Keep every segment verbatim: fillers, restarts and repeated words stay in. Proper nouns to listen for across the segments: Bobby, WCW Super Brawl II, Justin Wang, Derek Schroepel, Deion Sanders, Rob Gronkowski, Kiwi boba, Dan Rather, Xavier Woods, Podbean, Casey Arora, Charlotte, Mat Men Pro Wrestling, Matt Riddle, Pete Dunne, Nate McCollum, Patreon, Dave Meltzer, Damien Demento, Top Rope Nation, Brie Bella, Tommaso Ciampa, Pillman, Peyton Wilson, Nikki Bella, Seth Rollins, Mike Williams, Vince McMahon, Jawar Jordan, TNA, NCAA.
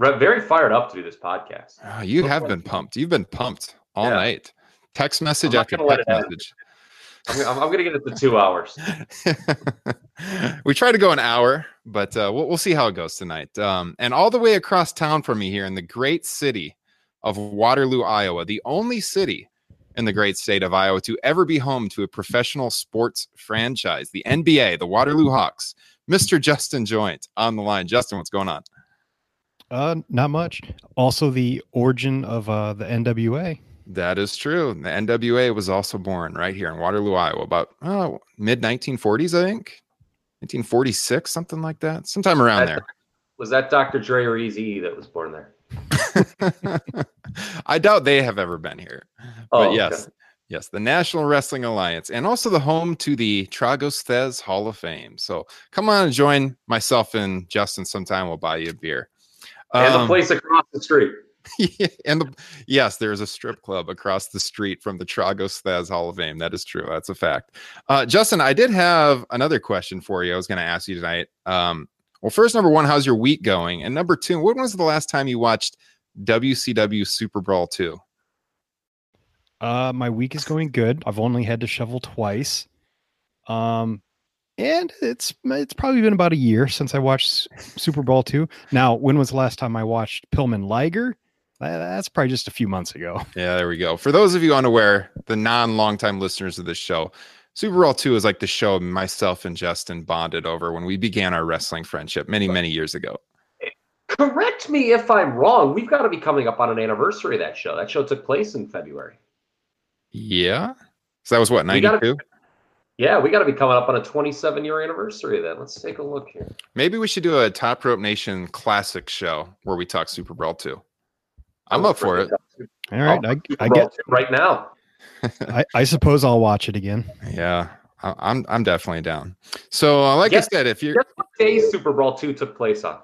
Very fired up to do this podcast. Oh, you have been pumped. You've been pumped all yeah. night. Text message after text message. I'm, I'm, I'm going to get it to two hours. We try to go an hour, but uh, we'll, we'll see how it goes tonight. Um, and all the way across town from me here in the great city of Waterloo, Iowa, the only city in the great state of Iowa to ever be home to a professional sports franchise, the N B A, the Waterloo Hawks, Mister Justin Joint on the line. Justin, what's going on? Uh, not much. Also, the origin of uh, the N W A. That is true. The N W A was also born right here in Waterloo, Iowa, about oh, mid nineteen forties, I think. nineteen forty-six, something like that. Sometime around that, there. Was that Doctor Dre or Eazy-E that was born there? I doubt they have ever been here. But oh, yes. Okay. Yes, the National Wrestling Alliance, and also the home to the Tragos Thesz Hall of Fame. So come on and join myself and Justin sometime. We'll buy you a beer. And the place um, across the street. and the, yes, there is a strip club across the street from the Tragos Thesz Hall of Fame. That is true. That's a fact. Uh, Justin, I did have another question for you I was going to ask you tonight. Um, well, first, number one, how's your week going? And number two, when was the last time you watched W C W Super Brawl two? Uh, my week is going good. I've only had to shovel twice. Um And it's it's probably been about a year since I watched Super Brawl two. Now, when was the last time I watched Pillman Liger? That's probably just a few months ago. Yeah, there we go. For those of you unaware, the non-longtime listeners of this show, Super Brawl two is like the show myself and Justin bonded over when we began our wrestling friendship many, many years ago. Correct me if I'm wrong. We've got to be coming up on an anniversary of that show. That show took place in February. Yeah? So that was what, ninety-two? Yeah, we got to be coming up on a twenty-seven year anniversary then. Let's take a look here. Maybe we should do a Top Rope Nation classic show where we talk Super Brawl two. I'm up for it. All right, I, I get it right now. I, I suppose I'll watch it again. Yeah, I, I'm I'm definitely down. So, uh, like guess, I said, if you guess what day Super Brawl two took place on?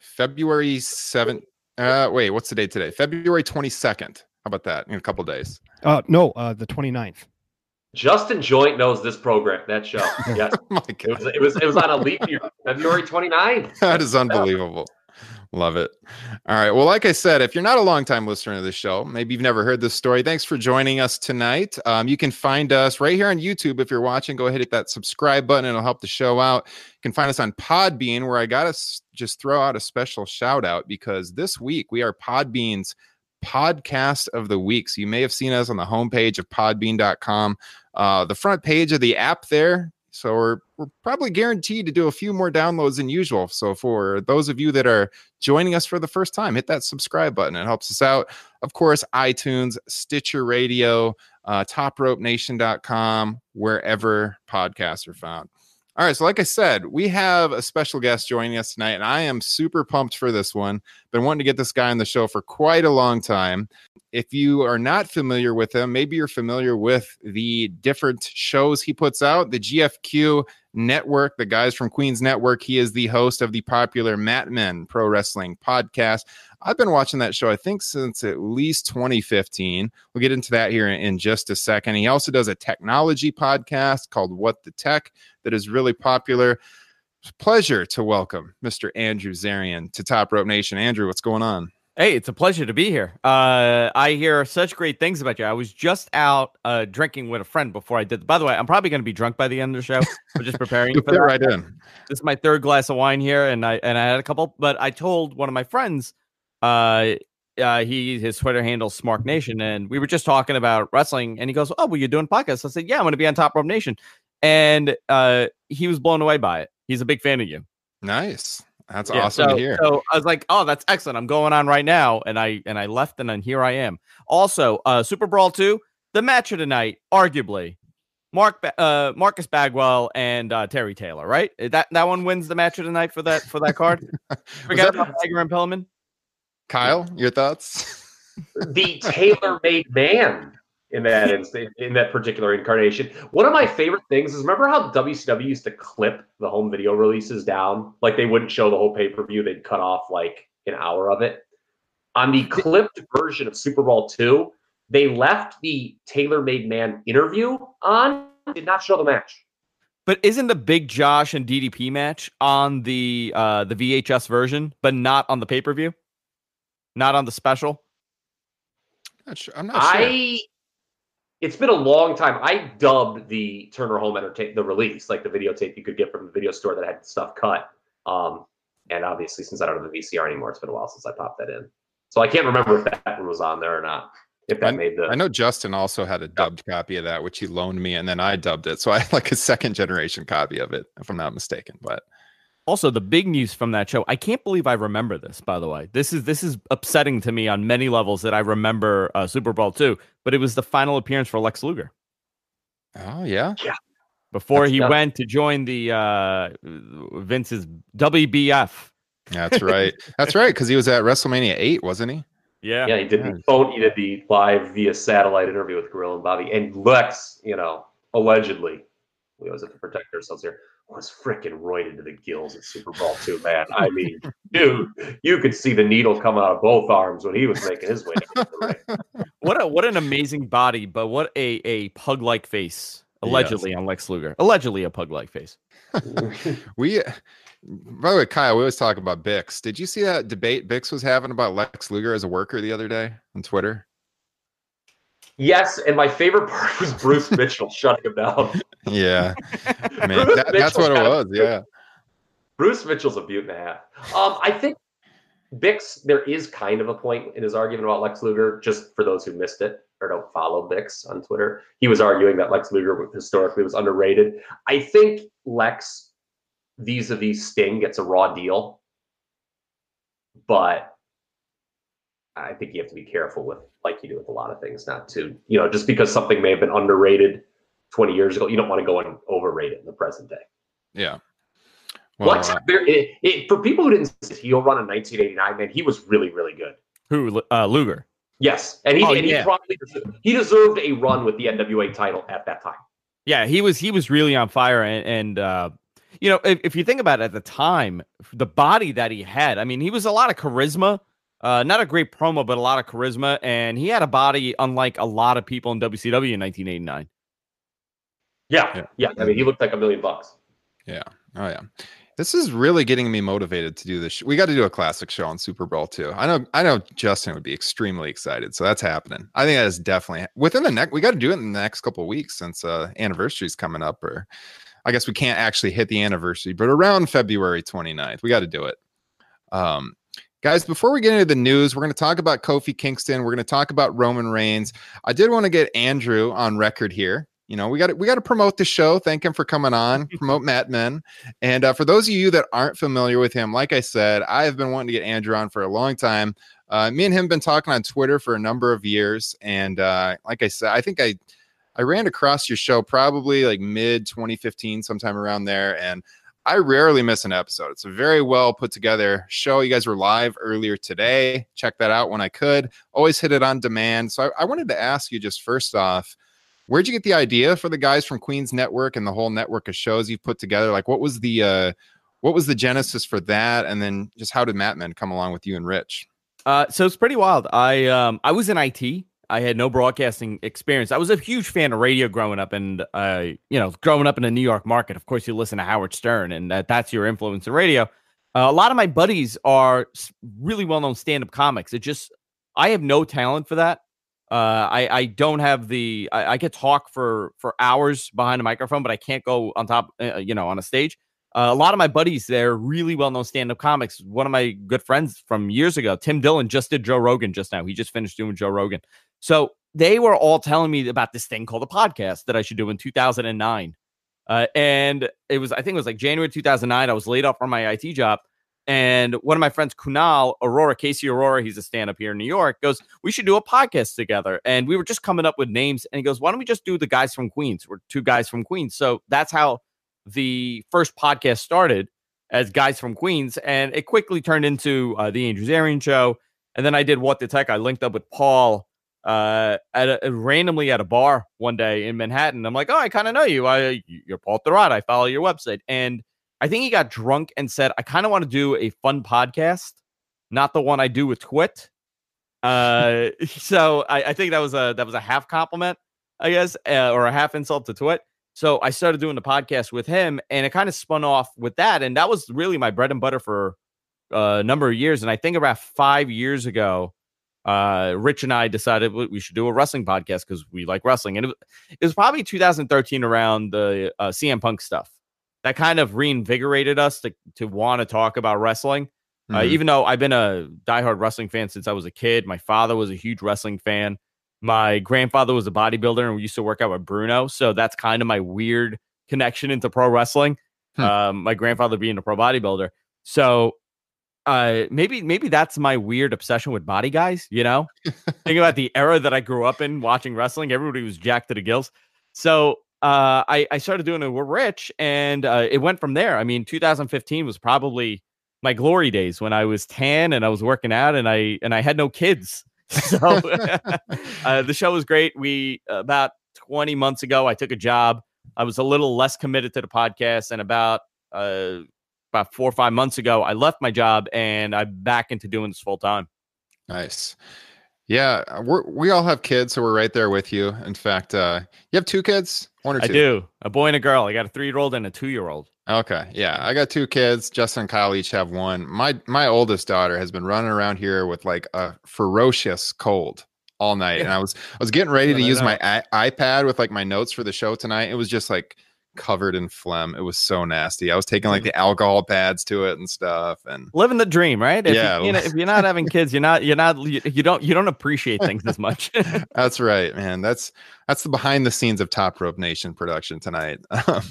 February seventh. Uh, wait, what's the date today? February twenty-second. How about that? In a couple days. Uh, no, uh, the twenty-ninth. Justin Joint knows this program, that show. Yes. Oh my God. It was, it was it was on a leap year, February twenty-ninth. That is unbelievable. Love it. All right. Well, like I said, if you're not a longtime listener to this show, maybe you've never heard this story. Thanks for joining us tonight. Um, you can find us right here on YouTube. If you're watching, go ahead and hit that subscribe button. It'll help the show out. You can find us on Podbean, where I got to just throw out a special shout out, because this week we are Podbean's Podcast of the Week. So you may have seen us on the homepage of podbean dot com, uh, the front page of the app there. So we're, we're probably guaranteed to do a few more downloads than usual. So for those of you that are joining us for the first time, hit that subscribe button. It helps us out. Of course, iTunes, Stitcher Radio, uh, top rope nation dot com, wherever podcasts are found. All right. So like I said, we have a special guest joining us tonight, and I am super pumped for this one. Been wanting to get this guy on the show for quite a long time. If you are not familiar with him, maybe you're familiar with the different shows he puts out, the G F Q Network, the guys from Queens Network. He is the host of the popular Mat Men Pro Wrestling podcast. I've been watching that show, I think, since at least twenty fifteen. We'll get into that here in, in just a second. He also does a technology podcast called What the Tech that is really popular. It's a pleasure to welcome Mister Andrew Zarian to Top Rope Nation. Andrew, what's going on? Hey, it's a pleasure to be here. Uh, I hear such great things about you. I was just out uh, drinking with a friend before I did. By the way, I'm probably going to be drunk by the end of the show. I'm just preparing you for that. Right in. This is my third glass of wine here, and I and I had a couple. But I told one of my friends, uh, uh, he his Twitter handle Smark Nation, and we were just talking about wrestling. And he goes, "Oh, well, you're doing podcasts." I said, "Yeah, I'm going to be on Top Rope Nation," and uh, he was blown away by it. He's a big fan of you. Nice. That's yeah, awesome so, to hear. So I was like, oh, that's excellent. I'm going on right now. And I and I left, and then here I am. Also, uh, Super Brawl two, the match of the night, arguably, Mark ba- uh, Marcus Bagwell and uh, Terry Taylor, right? That that one wins the match of the night for that for that card. Forgot that- about Tiger and Pillman. Kyle, your thoughts? The Taylor Made Man in that in, in that particular incarnation. One of my favorite things is, remember how W C W used to clip the home video releases down? Like, they wouldn't show the whole pay-per-view. They'd cut off like an hour of it. On the clipped version of Super Brawl two, they left the Taylor Made Man interview on, did not show the match. But isn't the Big Josh and D D P match on the uh, the V H S version, but not on the pay-per-view? Not on the special? Not sure. I'm not sure. I... It's been a long time. I dubbed the Turner Home Entertainment, the release, like the videotape you could get from the video store that had stuff cut. Um, and obviously, since I don't have a V C R anymore, it's been a while since I popped that in. So I can't remember if that one was on there or not. If that I, made the. I know Justin also had a dubbed yeah. copy of that, which he loaned me, and then I dubbed it. So I had like a second generation copy of it, if I'm not mistaken. But also, the big news from that show, I can't believe I remember this, by the way. This is this is upsetting to me on many levels that I remember uh, Super Brawl two, but it was the final appearance for Lex Luger. Oh, yeah? Yeah. Before that's he tough. went to join the uh, Vince's W B F. That's right. That's right, because he was at WrestleMania eight, wasn't he? Yeah. Yeah, he did the phone, he did the live via satellite interview with Gorilla and Bobby. And Lex, you know, allegedly, we always have to protect ourselves here, was freaking roided to the gills at Super Brawl two, man. I mean, dude, you could see the needle come out of both arms when he was making his way down the ring. What a what an amazing body, but what a a pug-like face, allegedly, yes. on Lex Luger. Allegedly a pug-like face. we, by the way, Kyle, we always talk about Bix. Did you see that debate Bix was having about Lex Luger as a worker the other day on Twitter? Yes, and my favorite part was Bruce Mitchell shutting him down. Yeah, man, that, that's what it was. Yeah, Bruce Mitchell's a beaut and a half. Um, I think Bix, there is kind of a point in his argument about Lex Luger. Just for those who missed it or don't follow Bix on Twitter, he was arguing that Lex Luger historically was underrated. I think Lex, vis-a-vis Sting, gets a raw deal, but I think you have to be careful with, like you do with a lot of things, not to, you know, just because something may have been underrated twenty years ago, you don't want to go and overrate it in the present day. Yeah. Well, Lex, uh, it, it, for people who didn't see his heel run in nineteen eighty-nine, man, he was really, really good. Who, uh, Luger? Yes. And he, oh, and yeah. he probably deserved, he deserved a run with the N W A title at that time. Yeah, he was, he was really on fire. And, and uh, you know, if, if you think about it at the time, the body that he had, I mean, he was a lot of charisma. Uh, not a great promo, but a lot of charisma. And he had a body unlike a lot of people in W C W in nineteen eighty-nine. Yeah. Yeah. I mean, he looked like a million bucks. Yeah. Oh yeah, this is really getting me motivated to do this. We got to do a classic show on Super Brawl two. I know, I know, Justin would be extremely excited. So that's happening. I think that is definitely within the next. We got to do it in the next couple of weeks since uh, anniversary is coming up. Or I guess we can't actually hit the anniversary, but around February twenty-ninth, we got to do it. Um, guys, before we get into the news, we're going to talk about Kofi Kingston. We're going to talk about Roman Reigns. I did want to get Andrew on record here. You know, we got to, we got to promote the show. Thank him for coming on, promote Mat Men. And uh, for those of you that aren't familiar with him, like I said, I have been wanting to get Andrew on for a long time. Uh, me and him have been talking on Twitter for a number of years. And uh, like I said, I think I, I ran across your show probably like mid twenty fifteen, sometime around there. And I rarely miss an episode. It's a very well put together show. You guys were live earlier today. Check that out when I could. Always hit it on demand. So I, I wanted to ask you just first off, where'd you get the idea for the guys from Queens Network and the whole network of shows you've put together? Like, what was the uh, what was the genesis for that? And then just how did Mat Men come along with you and Rich? Uh, so it's pretty wild. I um, I was in I T. I had no broadcasting experience. I was a huge fan of radio growing up, and uh, you know, growing up in the New York market, of course, you listen to Howard Stern, and that, that's your influence in radio. Uh, a lot of my buddies are really well-known stand-up comics. It just, I have no talent for that. Uh, I, I don't have the, I, I could talk for, for hours behind a microphone, but I can't go on top, uh, you know, on a stage. Uh, a lot of my buddies, they're really well-known stand-up comics. One of my good friends from years ago, Tim Dillon, just did Joe Rogan just now. He just finished doing Joe Rogan. So they were all telling me about this thing called a podcast that I should do in two thousand nine. Uh, and it was, I think it was like January two thousand nine. I was laid off from my I T job. And one of my friends, Kunal Arora, Casey Arora, he's a stand-up here in New York, goes, we should do a podcast together. And we were just coming up with names. And he goes, why don't we just do the guys from Queens? We're two guys from Queens. So that's how the first podcast started, as Guys from Queens. And it quickly turned into uh, the Andrew Zarian Show. And then I did What the Tech. I linked up with Paul uh, at a, randomly at a bar one day in Manhattan. I'm like, oh, I kind of know you. I, you're Paul Thurrott. I follow your website. And I think he got drunk and said, I kind of want to do a fun podcast, not the one I do with Twit. Uh, so I, I think that was a that was a half compliment, I guess, uh, or a half insult to Twit. So I started doing the podcast with him, and it kind of spun off with that. And that was really my bread and butter for uh, a number of years. And I think about five years ago, uh, Rich and I decided we should do a wrestling podcast because we like wrestling. And it, it was probably two thousand thirteen around the uh, C M Punk stuff. That kind of reinvigorated us to to want to talk about wrestling. Mm-hmm. Uh, even though I've been a diehard wrestling fan since I was a kid. My father was a huge wrestling fan. My grandfather was a bodybuilder, and we used to work out with Bruno. So that's kind of my weird connection into pro wrestling. Hmm. Um, my grandfather being a pro bodybuilder. So uh, maybe maybe that's my weird obsession with body guys. You know, think about the era that I grew up in watching wrestling. Everybody was jacked to the gills. So. Uh, I, I started doing it with Rich, and uh, it went from there. I mean, two thousand fifteen was probably my glory days when I was tan and I was working out, and I and I had no kids. So uh, the show was great. We about twenty months ago, I took a job. I was a little less committed to the podcast, and about uh, about four or five months ago, I left my job and I'm back into doing this full time. Nice. Yeah, we we all have kids, so we're right there with you. In fact, uh, you have two kids, one or two? I do, a boy and a girl. I got a three-year-old and a two-year-old. Okay, yeah, I got two kids. Justin and Kyle each have one. My my oldest daughter has been running around here with like a ferocious cold all night, yeah. And I was I was getting ready to no, no, use no. my I- iPad with like my notes for the show tonight. It was just like covered in phlegm. It was so nasty. I was taking like the alcohol pads to it and stuff, and living the dream, right? If yeah, you, you know, if you're not having kids, you're not you're not you, you don't you don't appreciate things as much. That's right, man. That's that's the behind the scenes of Top Rope Nation production tonight. Uh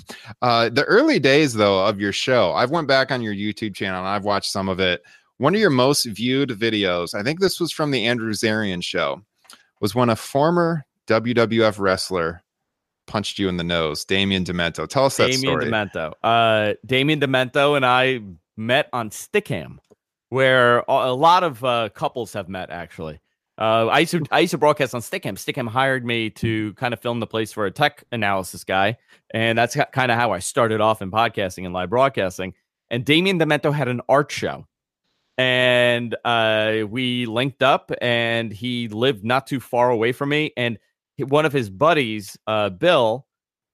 the early days though of your show, I've went back on your YouTube channel and I've watched some of it. One of your most viewed videos, I think this was from the Andrew Zarian Show, was when a former W W F wrestler punched you in the nose. Damien Demento. Tell us that Damien story. Demento. Uh, Damien Demento and I met on Stickham, where a lot of uh, couples have met, actually. Uh, I, used to, I used to broadcast on Stickham. Stickham hired me to kind of film the place for a tech analysis guy, and that's kind of how I started off in podcasting and live broadcasting. And Damien Demento had an art show, and uh, we linked up, and he lived not too far away from me, and one of his buddies, uh, Bill,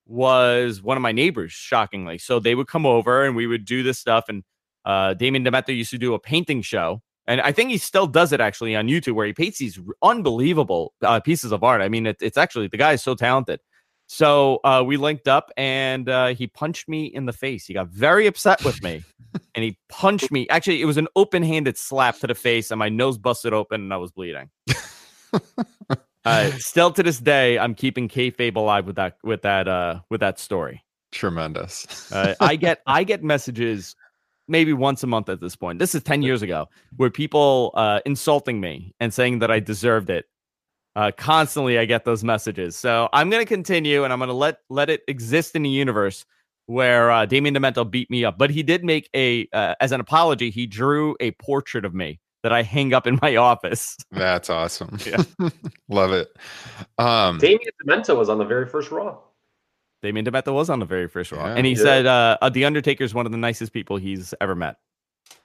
was one of my neighbors, shockingly. So they would come over and we would do this stuff. And uh, Damien Demento used to do a painting show. And I think he still does it, actually, on YouTube, where he paints these unbelievable uh, pieces of art. I mean, it, it's actually, the guy is so talented. So uh, we linked up, and uh, he punched me in the face. He got very upset with me, and he punched me. Actually, it was an open-handed slap to the face, and my nose busted open, and I was bleeding. uh, still to this day, I'm keeping kayfabe alive with that, with that, uh, with that story. Tremendous. uh, I get, I get messages maybe once a month at this point. This is ten years ago, where people uh, insulting me and saying that I deserved it. Uh, constantly, I get those messages. So I'm going to continue, and I'm going to let let it exist in the universe where uh, Damien Demento beat me up. But he did make a, uh, as an apology, he drew a portrait of me that I hang up in my office. That's awesome. Yeah. Love it. Um, Damien Demento was on the very first Raw. Damien Demento was on the very first Raw. Yeah, and he yeah. said, uh, uh, The Undertaker is one of the nicest people he's ever met.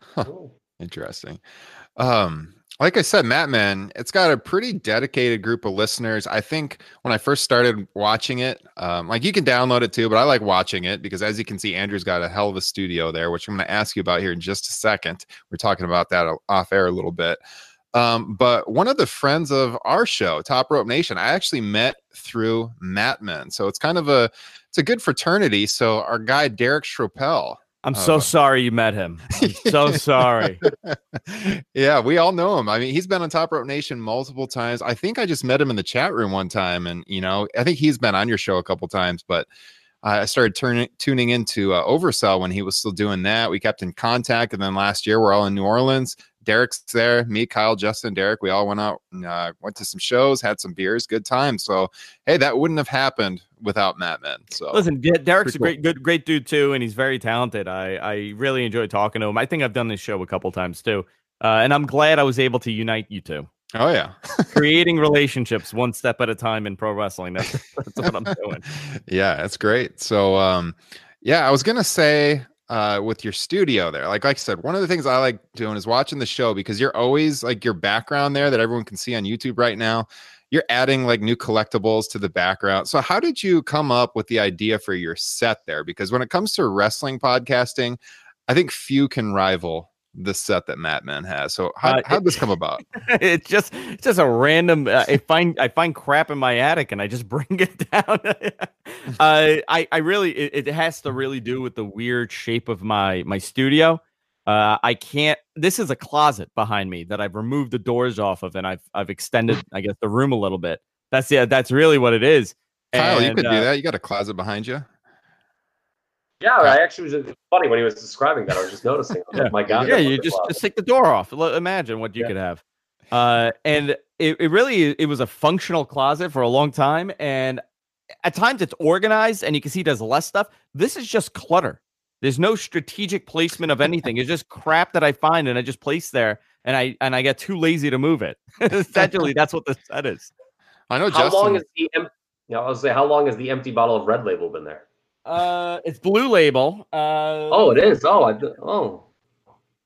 Huh. Cool. Interesting. Um Like I said, Mat Men, it's got a pretty dedicated group of listeners. I think when I first started watching it, um, like you can download it too, but I like watching it because, as you can see, Andrew's got a hell of a studio there, which I'm going to ask you about here in just a second. We're talking about that off air a little bit. Um, but one of the friends of our show, Top Rope Nation, I actually met through Mat Men. So it's kind of a, it's a good fraternity. So our guy, Derek Schroepel. I'm so uh, sorry you met him. I'm so sorry. Yeah, we all know him. I mean, he's been on Top Rope Nation multiple times. I think I just met him in the chat room one time. And, you know, I think he's been on your show a couple times. But uh, I started turning tuning into uh, Oversell when he was still doing that. We kept in contact. And then last year, we're all in New Orleans. Derek's there. Me, Kyle, Justin, Derek. We all went out and uh, went to some shows, had some beers, good time. So, hey, that wouldn't have happened without Mat Men. So listen, Derek's a great, good, great dude too, and he's very talented. I, I really enjoy talking to him. I think I've done this show a couple times too, uh, and I'm glad I was able to unite you two. Oh yeah, creating relationships one step at a time in pro wrestling. That's, that's what I'm doing. Yeah, that's great. So, um, yeah, I was gonna say. Uh, with your studio there, like like I said, one of the things I like doing is watching the show because you're always like your background there that everyone can see on YouTube right now. You're adding like new collectibles to the background. So how did you come up with the idea for your set there? Because when it comes to wrestling podcasting, I think few can rival the set that Mat Men has. So how uh, how did this come about? It's just it's just a random. Uh, I find I find crap in my attic and I just bring it down. uh, I I really it, it has to really do with the weird shape of my my studio. Uh, I can't. This is a closet behind me that I've removed the doors off of and I've I've extended I guess the room a little bit. That's yeah. That's really what it is. Kyle, and, you could uh, do that. You got a closet behind you. Yeah, I actually was just funny when he was describing that. I was just noticing. Was yeah. Like, my God, yeah, you just, just take the door off. Imagine what you yeah. could have. Uh, and it, it really it was a functional closet for a long time. And at times it's organized and you can see there's less stuff. This is just clutter. There's no strategic placement of anything. It's just crap that I find and I just place there. And I and I get too lazy to move it. Essentially, that's what the set is. I know. How Justin... long is the? Em- no, I was say how long has the empty bottle of Red Label been there? Uh, it's Blue Label. Uh, oh, it is. Oh, I do. Oh,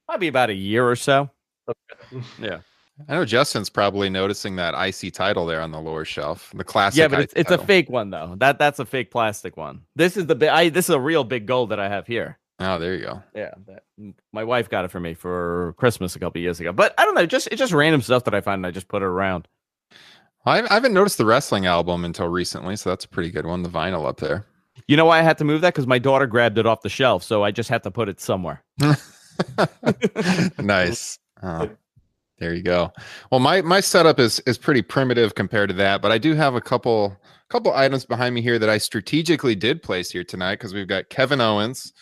probably about a year or so. Okay. Yeah, I know Justin's probably noticing that icy title there on the lower shelf, the classic. Yeah, but it's, it's a fake one though. That that's a fake plastic one. This is the big. I this is a real big gold that I have here. Oh, there you go. Yeah, that, my wife got it for me for Christmas a couple of years ago. But I don't know, just it's just random stuff that I find and I just put it around. I I haven't noticed the wrestling album until recently, so that's a pretty good one. The vinyl up there. You know why I had to move that? Because my daughter grabbed it off the shelf, so I just had to put it somewhere. Nice. Oh, there you go. Well, my my setup is is pretty primitive compared to that, but I do have a couple couple items behind me here that I strategically did place here tonight because we've got Kevin Owens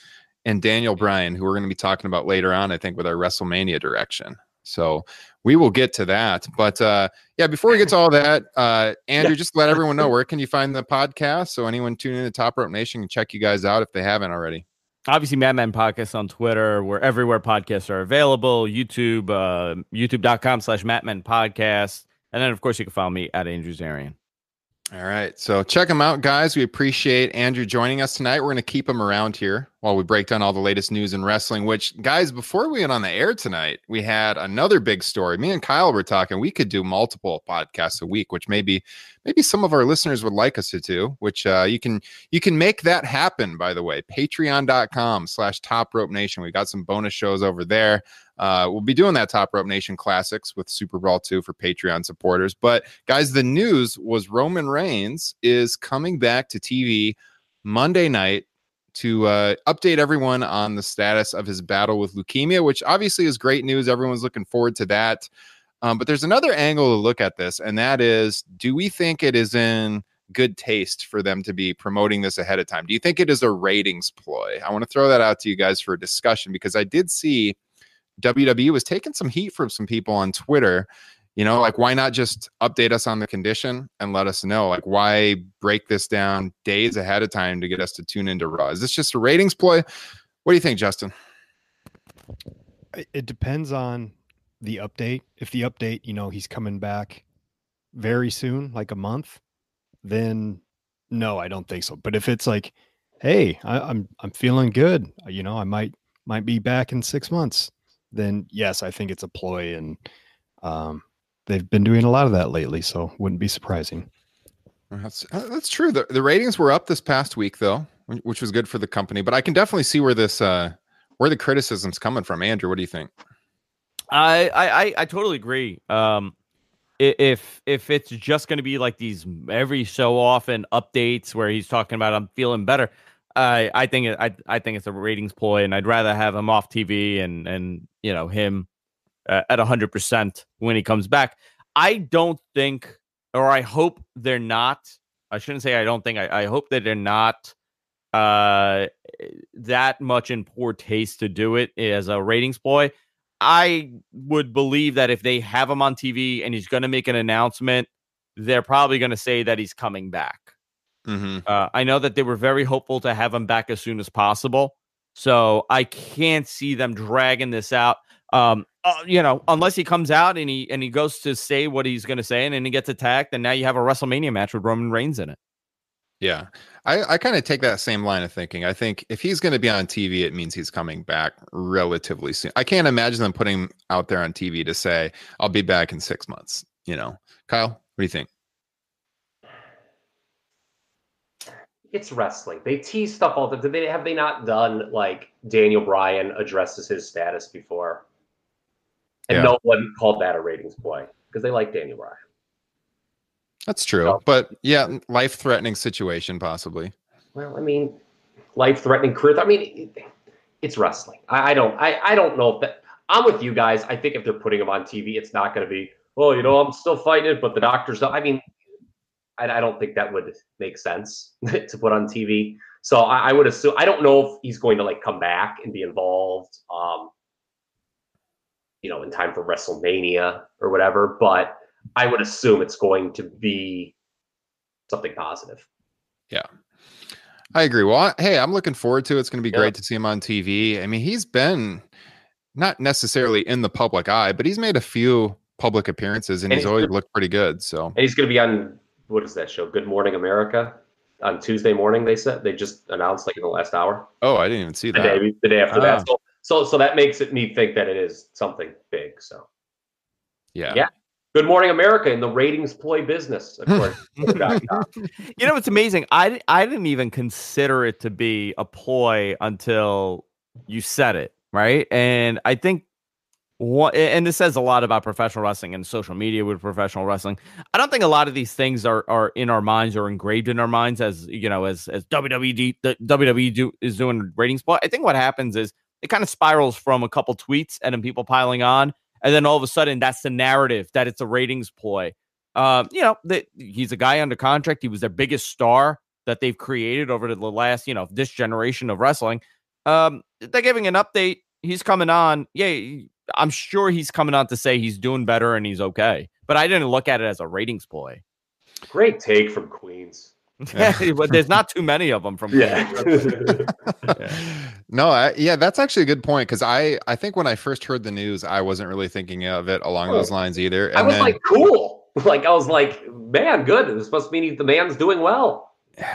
and Daniel Bryan, who we're going to be talking about later on, I think, with our WrestleMania direction. So we will get to that. But uh, yeah, before we get to all that, uh, Andrew, just let everyone know, where can you find the podcast? So anyone tuning in to Top Rope Nation can check you guys out if they haven't already. Obviously, Mat Men Podcast on Twitter. We're everywhere podcasts are available. YouTube, uh, youtube.com slash Mat Men Podcast. And then, of course, you can follow me at Andrew Zarian. All right. So check them out, guys. We appreciate Andrew joining us tonight. We're going to keep him around here. while we break down all the latest news in wrestling, which, guys, before we went on the air tonight, we had another big story. Me and Kyle were talking. We could do multiple podcasts a week, which maybe maybe some of our listeners would like us to do, which uh, you can you can make that happen, by the way. Patreon.com slash Top Rope Nation. We got some bonus shows over there. Uh, we'll be doing that Top Rope Nation Classics with Super Brawl two for Patreon supporters. But, guys, the news was Roman Reigns is coming back to T V Monday night to uh, update everyone on the status of his battle with leukemia, which obviously is great news. Everyone's looking forward to that. Um, but there's another angle to look at this, and that is, do we think it is in good taste for them to be promoting this ahead of time? Do you think it is a ratings ploy? I want to throw that out to you guys for a discussion, because I did see W W E was taking some heat from some people on Twitter. You know, like, why not just update us on the condition and let us know? Like, why break this down days ahead of time to get us to tune into Raw? Is this just a ratings ploy? What do you think, Justin? It depends on the update. If the update, you know, he's coming back very soon, like a month, then no, I don't think so. But if it's like, hey, I, I'm I'm feeling good, you know, I might might be back in six months, then yes, I think it's a ploy. And um, they've been doing a lot of that lately, so wouldn't be surprising. That's, that's true. The, the ratings were up this past week, though, which was good for the company. But I can definitely see where this, uh, where the criticism's coming from. Andrew, what do you think? I I, I totally agree. Um, if if it's just going to be like these every so often updates where he's talking about I'm feeling better, I I think it, I I think it's a ratings ploy, and I'd rather have him off T V and and you know him uh, at one hundred percent when he comes back. I don't think, or I hope they're not. I shouldn't say I don't think. I, I hope that they're not uh, that much in poor taste to do it as a ratings ploy. I would believe that if they have him on T V and he's going to make an announcement, they're probably going to say that he's coming back. Mm-hmm. Uh, I know that they were very hopeful to have him back as soon as possible, so I can't see them dragging this out. Um, uh, you know, unless he comes out and he and he goes to say what he's going to say, and then he gets attacked, and now you have a WrestleMania match with Roman Reigns in it. Yeah, I, I kind of take that same line of thinking. I think if he's going to be on T V, it means he's coming back relatively soon. I can't imagine them putting him out there on T V to say, "I'll be back in six months." You know, Kyle, what do you think? It's wrestling. They tease stuff all the time. They, have they not done, like, Daniel Bryan addresses his status before? And yeah. No one called that a ratings ploy because they like Daniel Bryan. That's true. So, but, yeah, life-threatening situation, possibly. Well, I mean, life-threatening career. I mean, it, it's wrestling. I, I don't I, I don't know. If that, I'm with you guys. I think if they're putting him on T V, it's not going to be, well, you know, I'm still fighting it, but the doctors don't. I mean, I don't think that would make sense to put on T V. So I, I would assume, I don't know if he's going to like come back and be involved, um, you know, in time for WrestleMania or whatever, but I would assume it's going to be something positive. Yeah, I agree. Well, I, hey, I'm looking forward to it. It's going to be yeah. great to see him on T V. I mean, he's been not necessarily in the public eye, but he's made a few public appearances and, and he's, he's always looked pretty good. So, and he's going to be on, what is that show? Good Morning America on Tuesday morning. They said they just announced like in the last hour. Oh, I didn't even see that. The day, the day after ah. that. So, so, so that makes it me think that it is something big. So yeah. Yeah. Good Morning America in the ratings ploy business. Of course. You know, it's amazing. I, I didn't even consider it to be a ploy until you said it. Right. And I think, and this says a lot about professional wrestling and social media with professional wrestling. I don't think a lot of these things are are in our minds or engraved in our minds as, you know, as as W W E, the W W E do, is doing ratings. But I think what happens is it kind of spirals from a couple tweets and then people piling on. And then all of a sudden, that's the narrative that it's a ratings ploy. Um, you know, that he's a guy under contract. He was their biggest star that they've created over the last, you know, this generation of wrestling. Um, they're giving an update. He's coming on. Yeah. I'm sure he's coming out to say he's doing better and he's okay, but I didn't look at it as a ratings ploy. Great take from Queens. Yeah. But there's not too many of them from yeah. yeah. No, I, yeah, that's actually a good point, because I, I think when I first heard the news, I wasn't really thinking of it along oh. those lines either. And I was then, like, cool. Like, I was like, man, good. This must mean the man's doing well.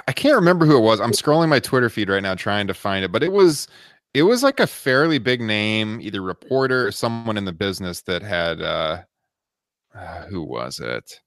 I can't remember who it was. I'm scrolling my Twitter feed right now trying to find it, but it was it was like a fairly big name, either reporter or someone in the business that had uh, uh who was it?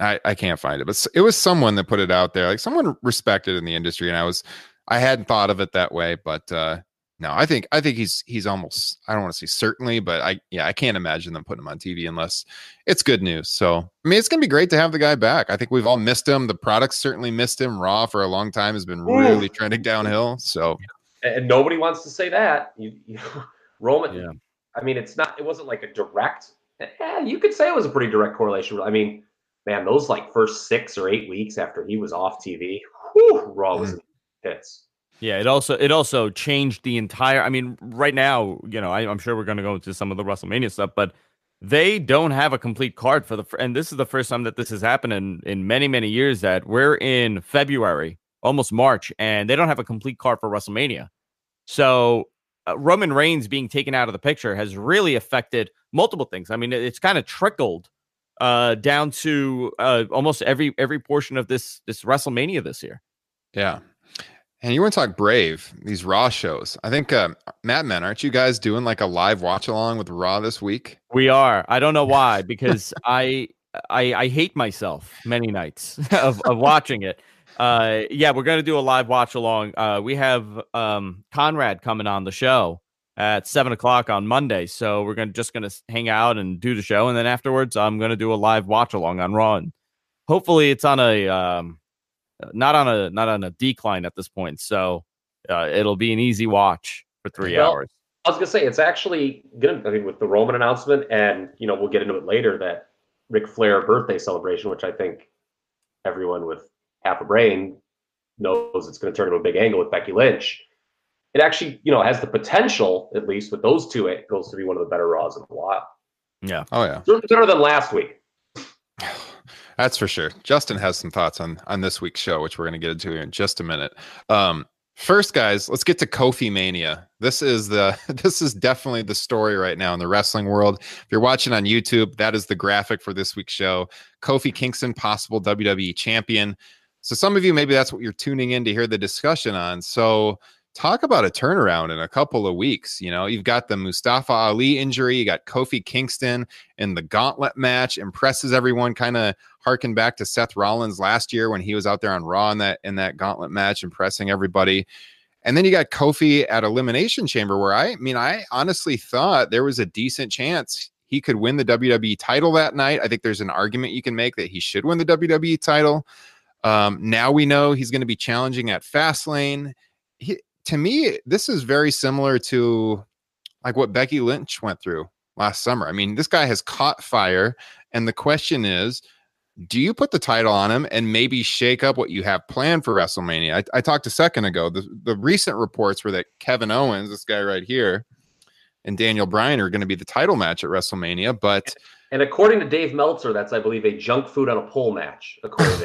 I, I can't find it, but it was someone that put it out there, like someone respected in the industry. And I was, I hadn't thought of it that way, but uh, no, I think, I think he's, he's almost, I don't want to say certainly, but I, yeah, I can't imagine them putting him on T V unless it's good news. So, I mean, it's going to be great to have the guy back. I think we've all missed him. The product certainly missed him. Raw for a long time has been really Ooh. trending downhill. So, and nobody wants to say that. You, you know, Roman, yeah. I mean, it's not, it wasn't like a direct, eh, you could say it was a pretty direct correlation. I mean, man, those like first six or eight weeks after he was off T V, whew, Raw was in the pits. Yeah, it also it also changed the entire. I mean, right now, you know, I, I'm sure we're going to go into some of the WrestleMania stuff, but they don't have a complete card for the. And this is the first time that this has happened in, in many many years. That we're in February, almost March, and they don't have a complete card for WrestleMania. So uh, Roman Reigns being taken out of the picture has really affected multiple things. I mean, it, it's kind of trickled uh down to uh almost every every portion of this this WrestleMania this year. Yeah. And you want to talk brave, these Raw shows. I think uh Mat Men, aren't you guys doing like a live watch along with Raw this week? We are. I don't know why, because I I I hate myself many nights of, of watching it. Uh yeah, we're gonna do a live watch along. Uh we have um Conrad coming on the show at seven o'clock on Monday. So we're gonna just gonna hang out and do the show, and then afterwards I'm gonna do a live watch along on Raw. And hopefully it's on a um, not on a not on a decline at this point. So uh, it'll be an easy watch for three well, hours. I was gonna say it's actually gonna. I mean, with the Roman announcement, and you know we'll get into it later. That Ric Flair birthday celebration, which I think everyone with half a brain knows it's gonna turn into a big angle with Becky Lynch. It actually, you know, has the potential, at least with those two, it goes to be one of the better Raws in a while. Yeah. Oh, yeah. Better than last week. That's for sure. Justin has some thoughts on, on this week's show, which we're going to get into here in just a minute. Um, first, guys, let's get to Kofi Mania. This is the this is definitely the story right now in the wrestling world. If you're watching on YouTube, that is the graphic for this week's show. Kofi Kingston, possible W W E champion. So some of you, maybe that's what you're tuning in to hear the discussion on. So talk about a turnaround in a couple of weeks. You know, you've got the Mustafa Ali injury. You got Kofi Kingston in the gauntlet match. Impresses everyone, kind of harken back to Seth Rollins last year when he was out there on Raw in that, in that gauntlet match, impressing everybody. And then you got Kofi at Elimination Chamber, where I, I mean, I honestly thought there was a decent chance he could win the W W E title that night. I think there's an argument you can make that he should win the W W E title. Um, now we know he's going to be challenging at Fastlane. He, To me, this is very similar to like what Becky Lynch went through last summer. I mean, this guy has caught fire, and the question is, do you put the title on him and maybe shake up what you have planned for WrestleMania? I, I talked a second ago. The, the recent reports were that Kevin Owens, this guy right here, and Daniel Bryan are going to be the title match at WrestleMania. But and, and according to Dave Meltzer, that's, I believe, a junk food on a pole match. According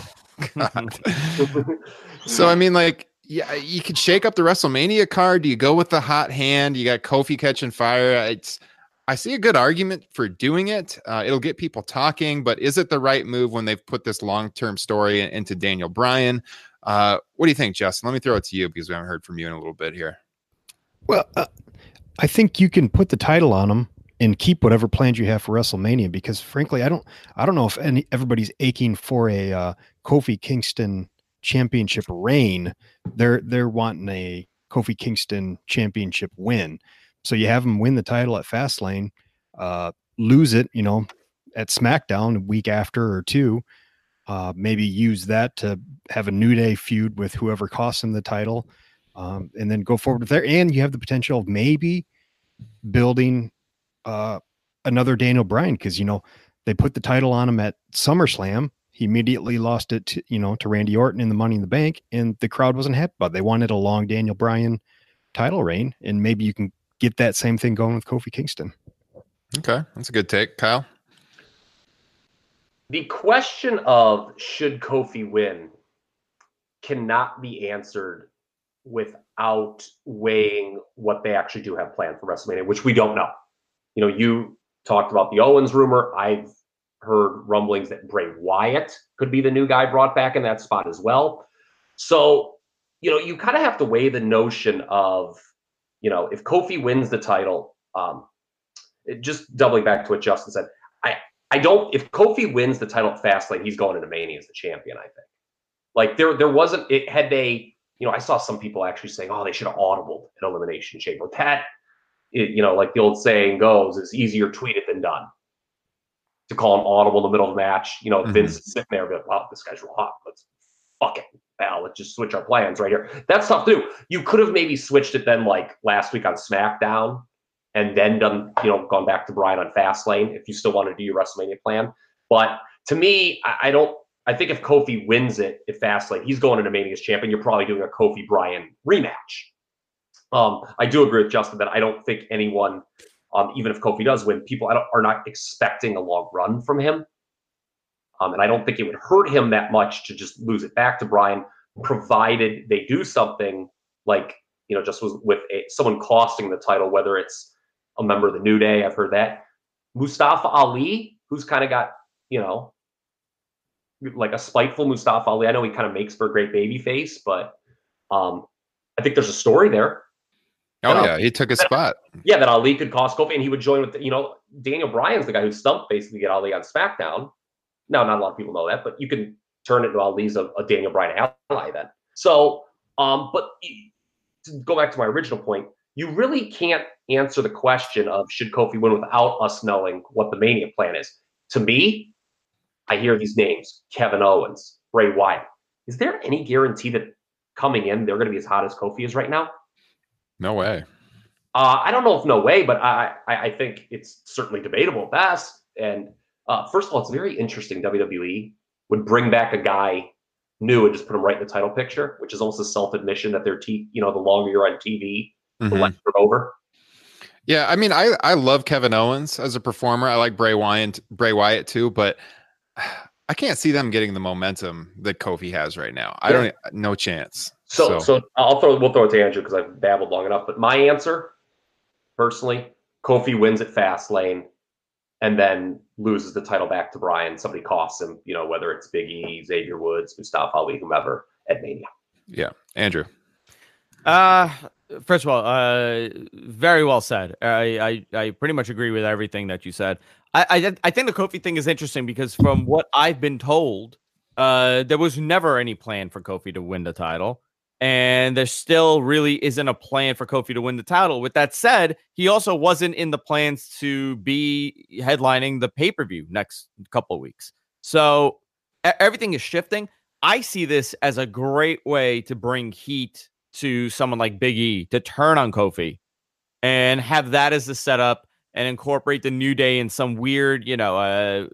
to So, I mean, like, yeah, you could shake up the WrestleMania card. Do you go with the hot hand? You got Kofi catching fire. It's, I see a good argument for doing it. Uh, it'll get people talking, but is it the right move when they've put this long-term story into Daniel Bryan? Uh, what do you think, Justin? Let me throw it to you because we haven't heard from you in a little bit here. Well, uh, I think you can put the title on him and keep whatever plans you have for WrestleMania, because frankly, I don't, I don't know if any, everybody's aching for a uh, Kofi Kingston championship reign. They're they're wanting a Kofi Kingston championship win. So you have him win the title at Fastlane, uh, lose it, you know, at SmackDown a week after or two. Uh, maybe use that to have a New Day feud with whoever costs him the title, um, and then go forward with there. And you have the potential of maybe building uh, another Daniel Bryan, because you know they put the title on him at SummerSlam. He immediately lost it to, you know, to Randy Orton in the Money in the Bank, and the crowd wasn't happy about it. They wanted a long Daniel Bryan title reign, and maybe you can get that same thing going with Kofi Kingston. Okay, that's a good take. Kyle? The question of should Kofi win cannot be answered without weighing what they actually do have planned for WrestleMania, which we don't know. You know, you talked about the Owens rumor. I've heard rumblings that Bray Wyatt could be the new guy brought back in that spot as well. So, you know, you kind of have to weigh the notion of, you know, if Kofi wins the title, um, it, just doubling back to what Justin said, I, I don't, if Kofi wins the title at Fastlane, he's going into Mania as the champion, I think. Like there, there wasn't, it had they, you know, I saw some people actually saying, oh, they should have audibled an elimination chamber. That, it, you know, like the old saying goes, it's easier tweeted than done. To call an audible in the middle of the match, you know, mm-hmm. Vince is sitting there, but wow, this guy's real hot. Let's fuck it. Now let's just switch our plans right here. That's tough to do. You could have maybe switched it then, like last week on SmackDown, and then done, you know, gone back to Bryan on Fastlane if you still want to do your WrestleMania plan. But to me, I, I don't. I think if Kofi wins it at Fastlane, he's going into Mania's champion. You're probably doing a Kofi Bryan rematch. Um, I do agree with Justin that I don't think anyone. Um, even if Kofi does win, people are not expecting a long run from him. Um, and I don't think it would hurt him that much to just lose it back to Bryan, provided they do something like, you know, just with a, someone costing the title, whether it's a member of the New Day. I've heard that. Mustafa Ali, who's kind of got, you know, like a spiteful Mustafa Ali. I know he kind of makes for a great baby face, but um, I think there's a story there. Oh, that, yeah, he took a that, spot. Yeah, that Ali could cost Kofi, and he would join with, you know, Daniel Bryan's the guy who stumped basically get Ali on SmackDown. Now, not a lot of people know that, but you can turn it to Ali's a, a Daniel Bryan ally then. So, um, but to go back to my original point, you really can't answer the question of should Kofi win without us knowing what the Mania plan is. To me, I hear these names, Kevin Owens, Bray Wyatt. Is there any guarantee that coming in they're going to be as hot as Kofi is right now? No way. Uh, I don't know if no way, but I, I, I think it's certainly debatable at best. And uh, first of all, it's very interesting. W W E would bring back a guy new and just put him right in the title picture, which is almost a self-admission that they're, t- you know, the longer you're on T V, mm-hmm. the less you're over. Yeah, I mean, I, I love Kevin Owens as a performer. I like Bray Wyatt, Bray Wyatt too, but I can't see them getting the momentum that Kofi has right now. I yeah. don't, no chance. So, so, so I'll throw. We'll throw it to Andrew because I've babbled long enough. But my answer, personally, Kofi wins at Fastlane, and then loses the title back to Bryan. Somebody costs him, you know, whether it's Big E, Xavier Woods, Mustafa Ali, whomever at Mania. Yeah, Andrew. Uh first of all, uh, very well said. I, I I pretty much agree with everything that you said. I I, I think the Kofi thing is interesting because from what I've been told, uh, there was never any plan for Kofi to win the title. And there still really isn't a plan for Kofi to win the title. With that said, he also wasn't in the plans to be headlining the pay-per-view next couple of weeks. So everything is shifting. I see this as a great way to bring heat to someone like Big E, to turn on Kofi and have that as the setup and incorporate the New Day in some weird, you know, uh,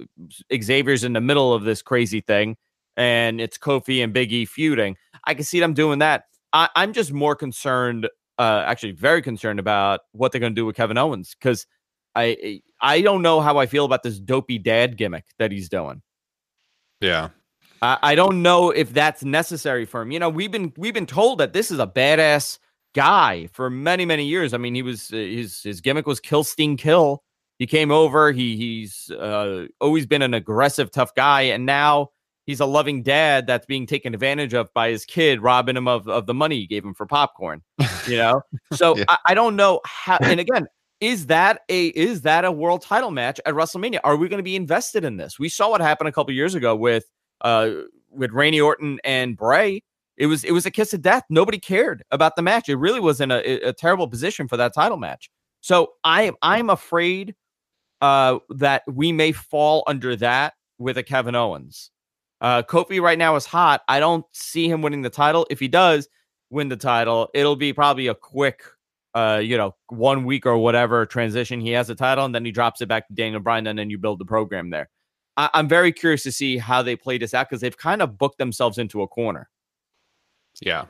Xavier's in the middle of this crazy thing. And it's Kofi and Big E feuding. I can see them doing that. I, I'm just more concerned, uh, actually very concerned about what they're going to do with Kevin Owens. Because I I don't know how I feel about this dopey dad gimmick that he's doing. Yeah. I, I don't know if that's necessary for him. You know, we've been we've been told that this is a badass guy for many, many years. I mean, he was his, his gimmick was kill, sting, kill. He came over. He He's uh, always been an aggressive, tough guy. And now he's a loving dad that's being taken advantage of by his kid, robbing him of, of the money he gave him for popcorn, you know? So yeah. I, I don't know how, and again, is that a, is that a world title match at WrestleMania? Are we going to be invested in this? We saw what happened a couple years ago with, uh, with Randy Orton and Bray. It was, it was a kiss of death. Nobody cared about the match. It really was in a, a terrible position for that title match. So I, I'm afraid, uh, that we may fall under that with a Kevin Owens. Uh, Kofi right now is hot. I don't see him winning the title. If he does win the title, it'll be probably a quick, uh, you know, one week or whatever transition. He has the title and then he drops it back to Daniel Bryan and then you build the program there. I- I'm very curious to see how they play this out because they've kind of booked themselves into a corner. Yeah,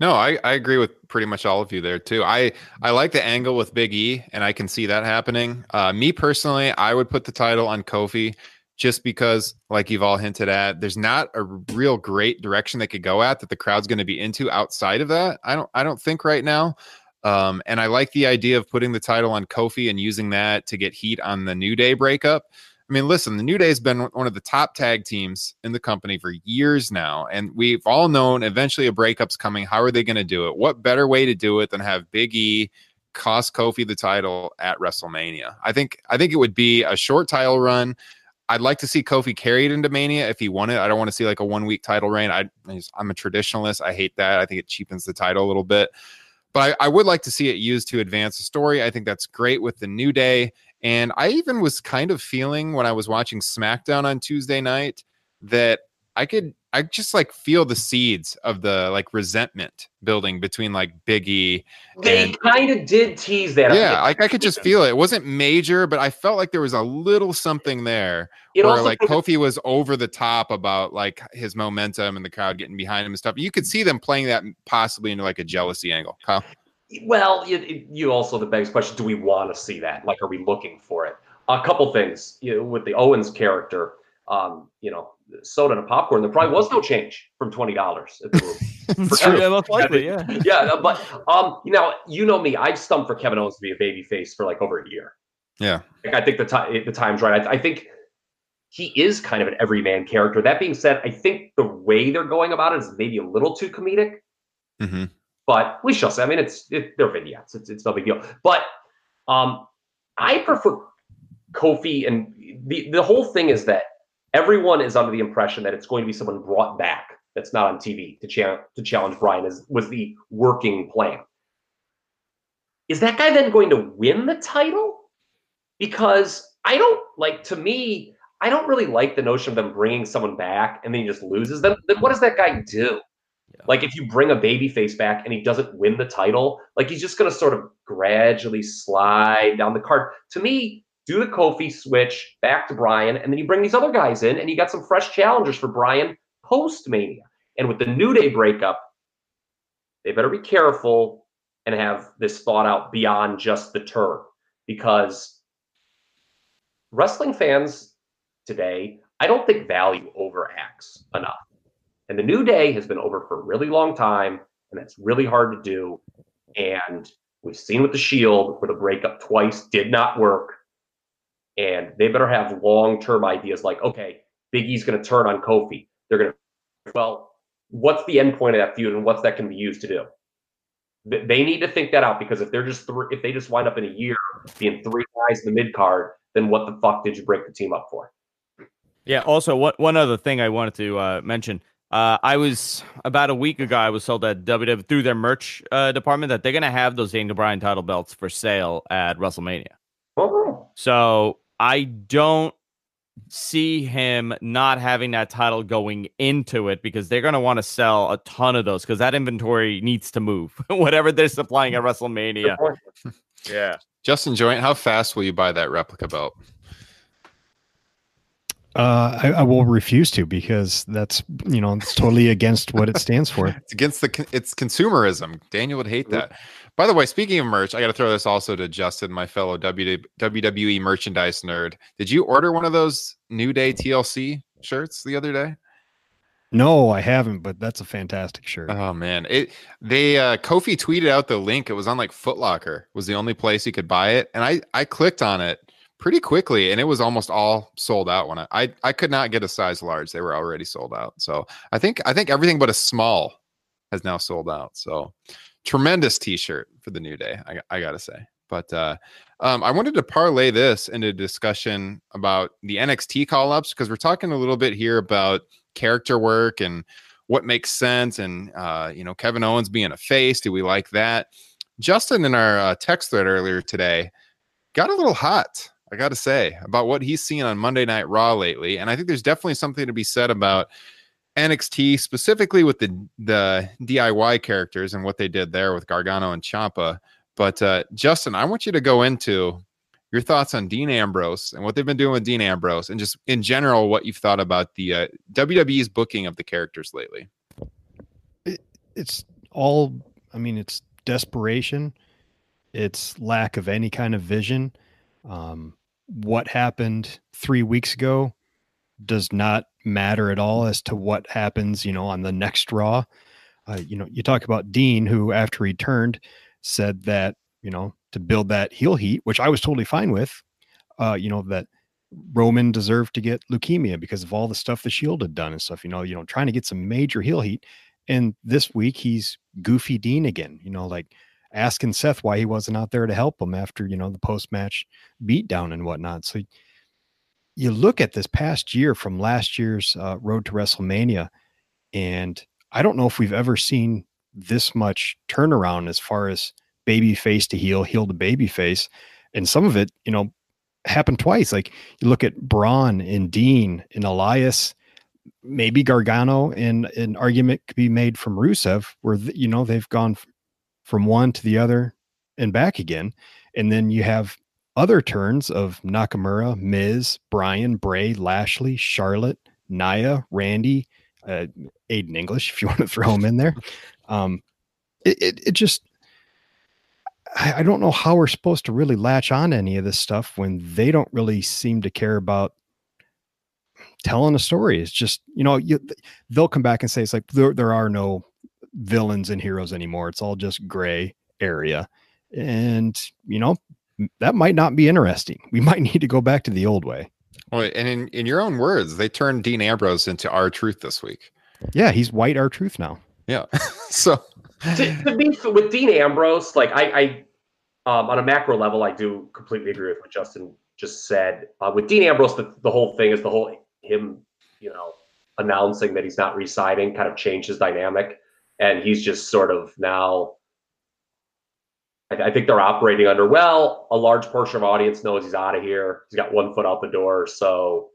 no, I, I agree with pretty much all of you there too. I, I like the angle with Big E and I can see that happening. Uh, me personally, I would put the title on Kofi. Just because, like you've all hinted at, there's not a real great direction they could go at that the crowd's going to be into outside of that. I don't, I don't think right now. Um, and I like the idea of putting the title on Kofi and using that to get heat on the New Day breakup. I mean, listen, the New Day has been one of the top tag teams in the company for years now, and we've all known eventually a breakup's coming. How are they going to do it? What better way to do it than have Big E cost Kofi the title at WrestleMania? I think I think it would be a short title run. I'd like to see Kofi carried into Mania if he won it. I don't want to see like a one-week title reign. I, I'm a traditionalist. I hate that. I think it cheapens the title a little bit. But I, I would like to see it used to advance the story. I think that's great with the New Day. And I even was kind of feeling when I was watching SmackDown on Tuesday night that I could, I just like feel the seeds of the like resentment building between like Big E. They kind of did tease that. Yeah, like I could just feel it. It wasn't major, but I felt like there was a little something there it where like Kofi was over the top about like his momentum and the crowd getting behind him and stuff. You could see them playing that possibly into like a jealousy angle. Kyle? Well, you, you also, the begs question, do we want to see that? Like, are we looking for it? A couple things, you know, with the Owens character, um, you know, soda and a popcorn, there probably was no change from twenty dollars. True, yeah, most likely, yeah. Yeah, but um, you know, you know me, I've stumped for Kevin Owens to be a babyface for like over a year. Yeah. Like, I think the, t- the time's right. I, th- I think he is kind of an everyman character. That being said, I think the way they're going about it is maybe a little too comedic. Mm-hmm. But we shall see. I mean, it's it, they're vignettes. It's it's no big deal. But um, I prefer Kofi, and the, the whole thing is that everyone is under the impression that it's going to be someone brought back that's not on T V to challenge to challenge Bryan is was the working plan. Is that guy then going to win the title? Because I don't like to me, I don't really like the notion of them bringing someone back and then he just loses them. Then what does that guy do? Like, if you bring a babyface back and he doesn't win the title, like, he's just going to sort of gradually slide down the card. To me, do the Kofi switch back to Bryan, and then you bring these other guys in, and you got some fresh challengers for Bryan post-Mania. And with the New Day breakup, they better be careful and have this thought out beyond just the turn, because wrestling fans today, I don't think value overacts enough. And the New Day has been over for a really long time, and that's really hard to do. And we've seen with the Shield where the breakup twice did not work. And they better have long-term ideas like, okay, Big E's going to turn on Kofi. They're going to, well, what's the end point of that feud, and what's that can be used to do? They need to think that out, because if they're just th- if they just wind up in a year being three guys in the mid card, then what the fuck did you break the team up for? Yeah. Also, what one other thing I wanted to uh, mention. Uh, I was about a week ago, I was told that W W E, through their merch uh, department, that they're going to have those Daniel Bryan title belts for sale at WrestleMania. Oh. So I don't see him not having that title going into it, because they're going to want to sell a ton of those, because that inventory needs to move. Whatever they're supplying at WrestleMania. Yeah. Justin Joynt, how fast will you buy that replica belt? Uh, I, I will refuse to, because that's, you know, it's totally against what it stands for. It's against the, it's consumerism. Daniel would hate that. By the way, speaking of merch, I got to throw this also to Justin, my fellow W W E merchandise nerd. Did you order one of those New Day T L C shirts the other day? No, I haven't, but that's a fantastic shirt. Oh man. It, they, uh, Kofi tweeted out the link. It was on like Foot Locker was the only place you could buy it. And I, I clicked on it pretty quickly, and it was almost all sold out. When I, I I could not get a size large, they were already sold out. So I think I think everything but a small has now sold out. So tremendous T-shirt for the New Day, I, I gotta say. But uh, um, I wanted to parlay this into a discussion about the N X T call-ups, because we're talking a little bit here about character work and what makes sense, and uh, you know, Kevin Owens being a face. Do we like that? Justin in our uh, text thread earlier today got a little hot, I got to say, about what he's seen on Monday Night Raw lately. And I think there's definitely something to be said about N X T, specifically with the, the D I Y characters and what they did there with Gargano and Ciampa. But uh, Justin, I want you to go into your thoughts on Dean Ambrose and what they've been doing with Dean Ambrose, and just in general, what you've thought about the uh, W W E's booking of the characters lately. It, it's all, I mean, it's desperation. It's lack of any kind of vision. Um, what happened three weeks ago does not matter at all as to what happens, you know, on the next Raw. Uh, you know, you talk about Dean, who after he turned said that, you know, to build that heel heat, which I was totally fine with, uh, you know, that Roman deserved to get leukemia because of all the stuff the Shield had done and stuff, you know, you know, trying to get some major heel heat. And this week he's Goofy Dean again, you know, like asking Seth why he wasn't out there to help him after, you know, the post-match beatdown and whatnot. So you look at this past year from last year's uh, Road to WrestleMania, and I don't know if we've ever seen this much turnaround as far as baby face to heel, heel to baby face. And some of it, you know, happened twice. Like you look at Braun and Dean and Elias, maybe Gargano, and an argument could be made from Rusev where, you know, they've gone from one to the other and back again. And then you have other turns of Nakamura, Miz, Bryan, Bray, Lashley, Charlotte, Nia, Randy, uh, Aiden English, if you want to throw him in there. Um, it, it, it just, I don't know how we're supposed to really latch on to any of this stuff when they don't really seem to care about telling a story. It's just, you know, you, they'll come back and say, it's like, there, there are no villains and heroes anymore. It's all just gray area. And, you know, that might not be interesting. We might need to go back to the old way. Well, and in, in your own words, they turned Dean Ambrose into R-Truth this week. Yeah. He's white R-Truth now. Yeah. So to, to be with Dean Ambrose, like I, I um, on a macro level, I do completely agree with what Justin just said. Uh, with Dean Ambrose, the, the whole thing is the whole him, you know, announcing that he's not re-signing kind of changed his dynamic, and he's just sort of now. I, I think they're operating under, well, a large portion of the audience knows he's out of here. He's got one foot out the door, so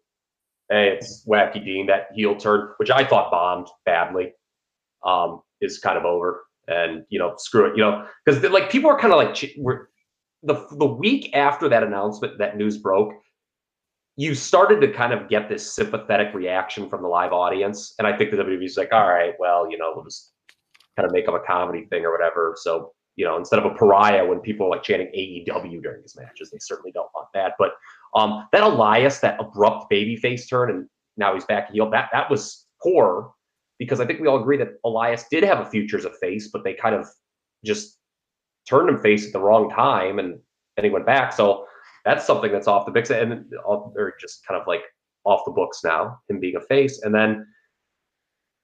hey, it's wacky Dean. That heel turn, which I thought bombed badly, um, is kind of over. And, you know, screw it, you know, because like people are kind of like, we're, the the week after that announcement, that news broke, you started to kind of get this sympathetic reaction from the live audience. And I think the W W E's like, all right, well, you know, we'll just kind of make up a comedy thing or whatever. So, you know, instead of a pariah when people are like chanting A E W during his matches, they certainly don't want that. But um, that Elias, that abrupt babyface turn, and now he's back heel, that, that was poor. Because I think we all agree that Elias did have a future as a face, but they kind of just turned him face at the wrong time, and then he went back. So that's something that's off the books, and they're just kind of like off the books now, him being a face. And then,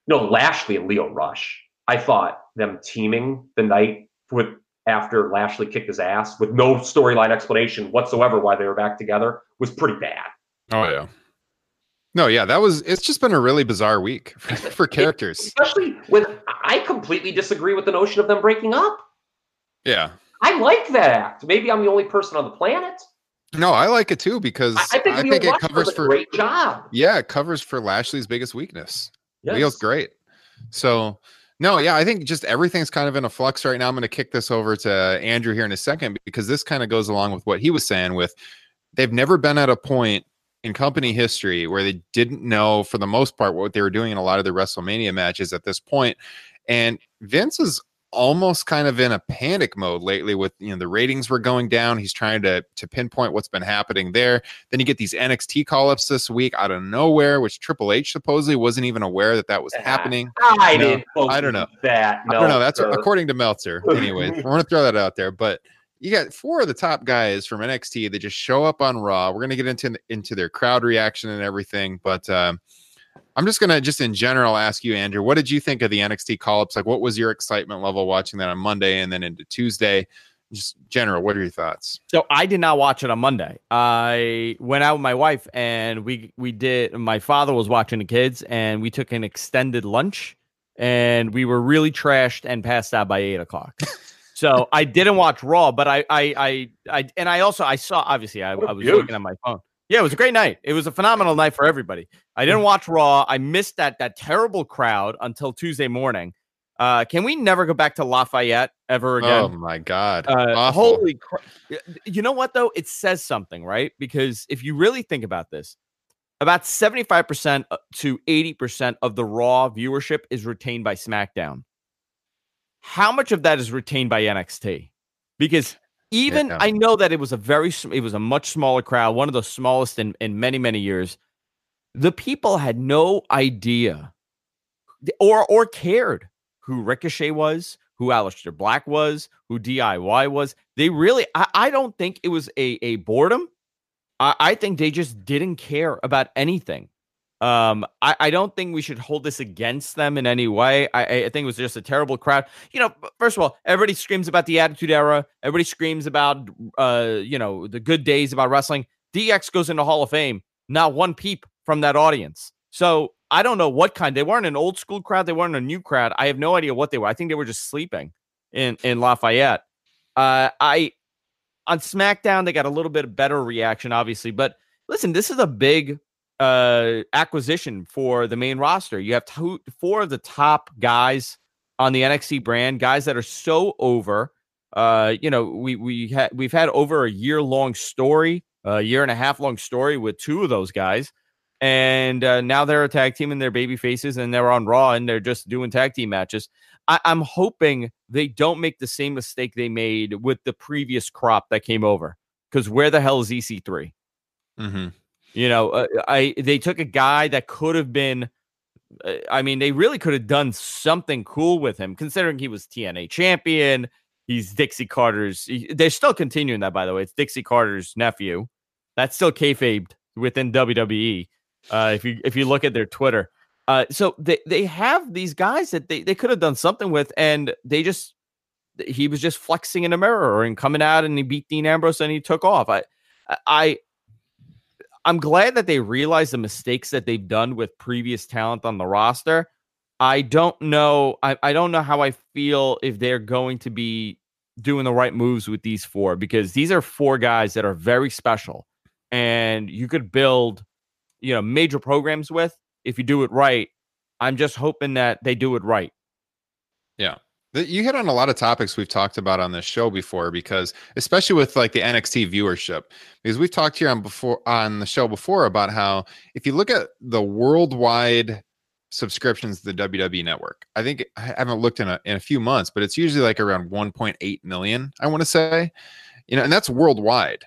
you know, Lashley and Leo Rush. I thought them teaming the night with after Lashley kicked his ass with no storyline explanation whatsoever why they were back together was pretty bad. Oh yeah. No, yeah, that was, it's just been a really bizarre week for, for characters. Especially when I completely disagree with the notion of them breaking up. Yeah. I like that act. Maybe I'm the only person on the planet. No, I like it too, because I, I think, I think it covers for, great job. Yeah, it covers for Lashley's biggest weakness. Yes. Leo's great. So, no, yeah, I think just everything's kind of in a flux right now. I'm going to kick this over to Andrew here in a second, because this kind of goes along with what he was saying with they've never been at a point in company history where they didn't know for the most part what they were doing in a lot of the WrestleMania matches at this point. And Vince is almost kind of in a panic mode lately with, you know, the ratings were going down. He's trying to, to pinpoint what's been happening there. Then you get these N X T call-ups this week out of nowhere, which Triple H supposedly wasn't even aware that that was happening. I, you know, didn't I don't know. That, I don't know. That's what, according to Meltzer. Anyway, I want to throw that out there, but you got four of the top guys from N X T that just show up on Raw. We're going to get into, into their crowd reaction and everything. But um, I'm just going to just in general ask you, Andrew, what did you think of the N X T call-ups? Like, what was your excitement level watching that on Monday and then into Tuesday? Just general, what are your thoughts? So I did not watch it on Monday. I went out with my wife and we we did. My father was watching the kids and we took an extended lunch and we were really trashed and passed out by eight o'clock. So I didn't watch Raw, but I, I, I, I and I also, I saw, obviously I, I was looking at my phone. Yeah, it was a great night. It was a phenomenal night for everybody. I didn't watch Raw. I missed that, that terrible crowd until Tuesday morning. Uh, can we never go back to Lafayette ever again? Oh my God. Uh, holy crap. You know what though? It says something, right? Because if you really think about this, about seventy-five percent to eighty percent of the Raw viewership is retained by SmackDown. How much of that is retained by N X T? Because even yeah. I know that it was a very, it was a much smaller crowd, one of the smallest in, in many, many years. The people had no idea or or cared who Ricochet was, who Aleister Black was, who D I Y was. They really, I, I don't think it was a, a boredom. I, I think they just didn't care about anything. Um, I, I don't think we should hold this against them in any way. I, I think it was just a terrible crowd. You know, first of all, everybody screams about the Attitude Era. Everybody screams about, uh, you know, the good days about wrestling. D X goes into Hall of Fame. Not one peep from that audience. So I don't know what kind. They weren't an old school crowd. They weren't a new crowd. I have no idea what they were. I think they were just sleeping in, in Lafayette. Uh, I on SmackDown, they got a little bit better reaction, obviously. But listen, this is a big uh, acquisition for the main roster. You have two, four of the top guys on the N X T brand, guys that are so over. Uh, you know, we we ha- we've had over a year long story, a year and a half long story with two of those guys. And uh, now they're a tag team and they're baby faces and they're on Raw and they're just doing tag team matches. I- I'm hoping they don't make the same mistake they made with the previous crop that came over. Because where the hell is E C three? Mm-hmm. You know, uh, I they took a guy that could have been, uh, I mean, they really could have done something cool with him, considering he was T N A champion. He's Dixie Carter's. He, they're still continuing that, by the way. It's Dixie Carter's nephew. That's still kayfabed within W W E. Uh, if you if you look at their Twitter, uh, so they, they have these guys that they, they could have done something with, and they just he was just flexing in a mirror and coming out and he beat Dean Ambrose and he took off. I I I'm glad that they realized the mistakes that they've done with previous talent on the roster. I don't know. I, I don't know how I feel if they're going to be doing the right moves with these four, because these are four guys that are very special and you could build, you know, major programs with if you do it right. I'm just hoping that they do it right. Yeah. You hit on a lot of topics we've talked about on this show before, because especially with like the N X T viewership, because we've talked here on before on the show before about how if you look at the worldwide subscriptions to the W W E network, I think I haven't looked in a, in a few months, but it's usually like around one point eight million, I want to say, you know, and that's worldwide.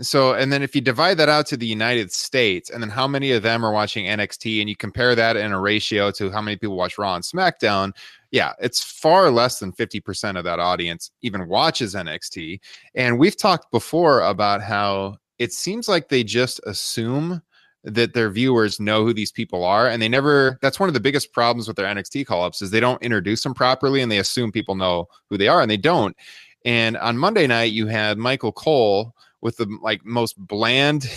So, and then if you divide that out to the United States, and then how many of them are watching N X T, and you compare that in a ratio to how many people watch Raw and SmackDown, yeah, it's far less than fifty percent of that audience even watches N X T. And we've talked before about how it seems like they just assume that their viewers know who these people are, and they never, that's one of the biggest problems with their N X T call-ups is they don't introduce them properly, and they assume people know who they are, and they don't. And on Monday night, you had Michael Cole with the like most bland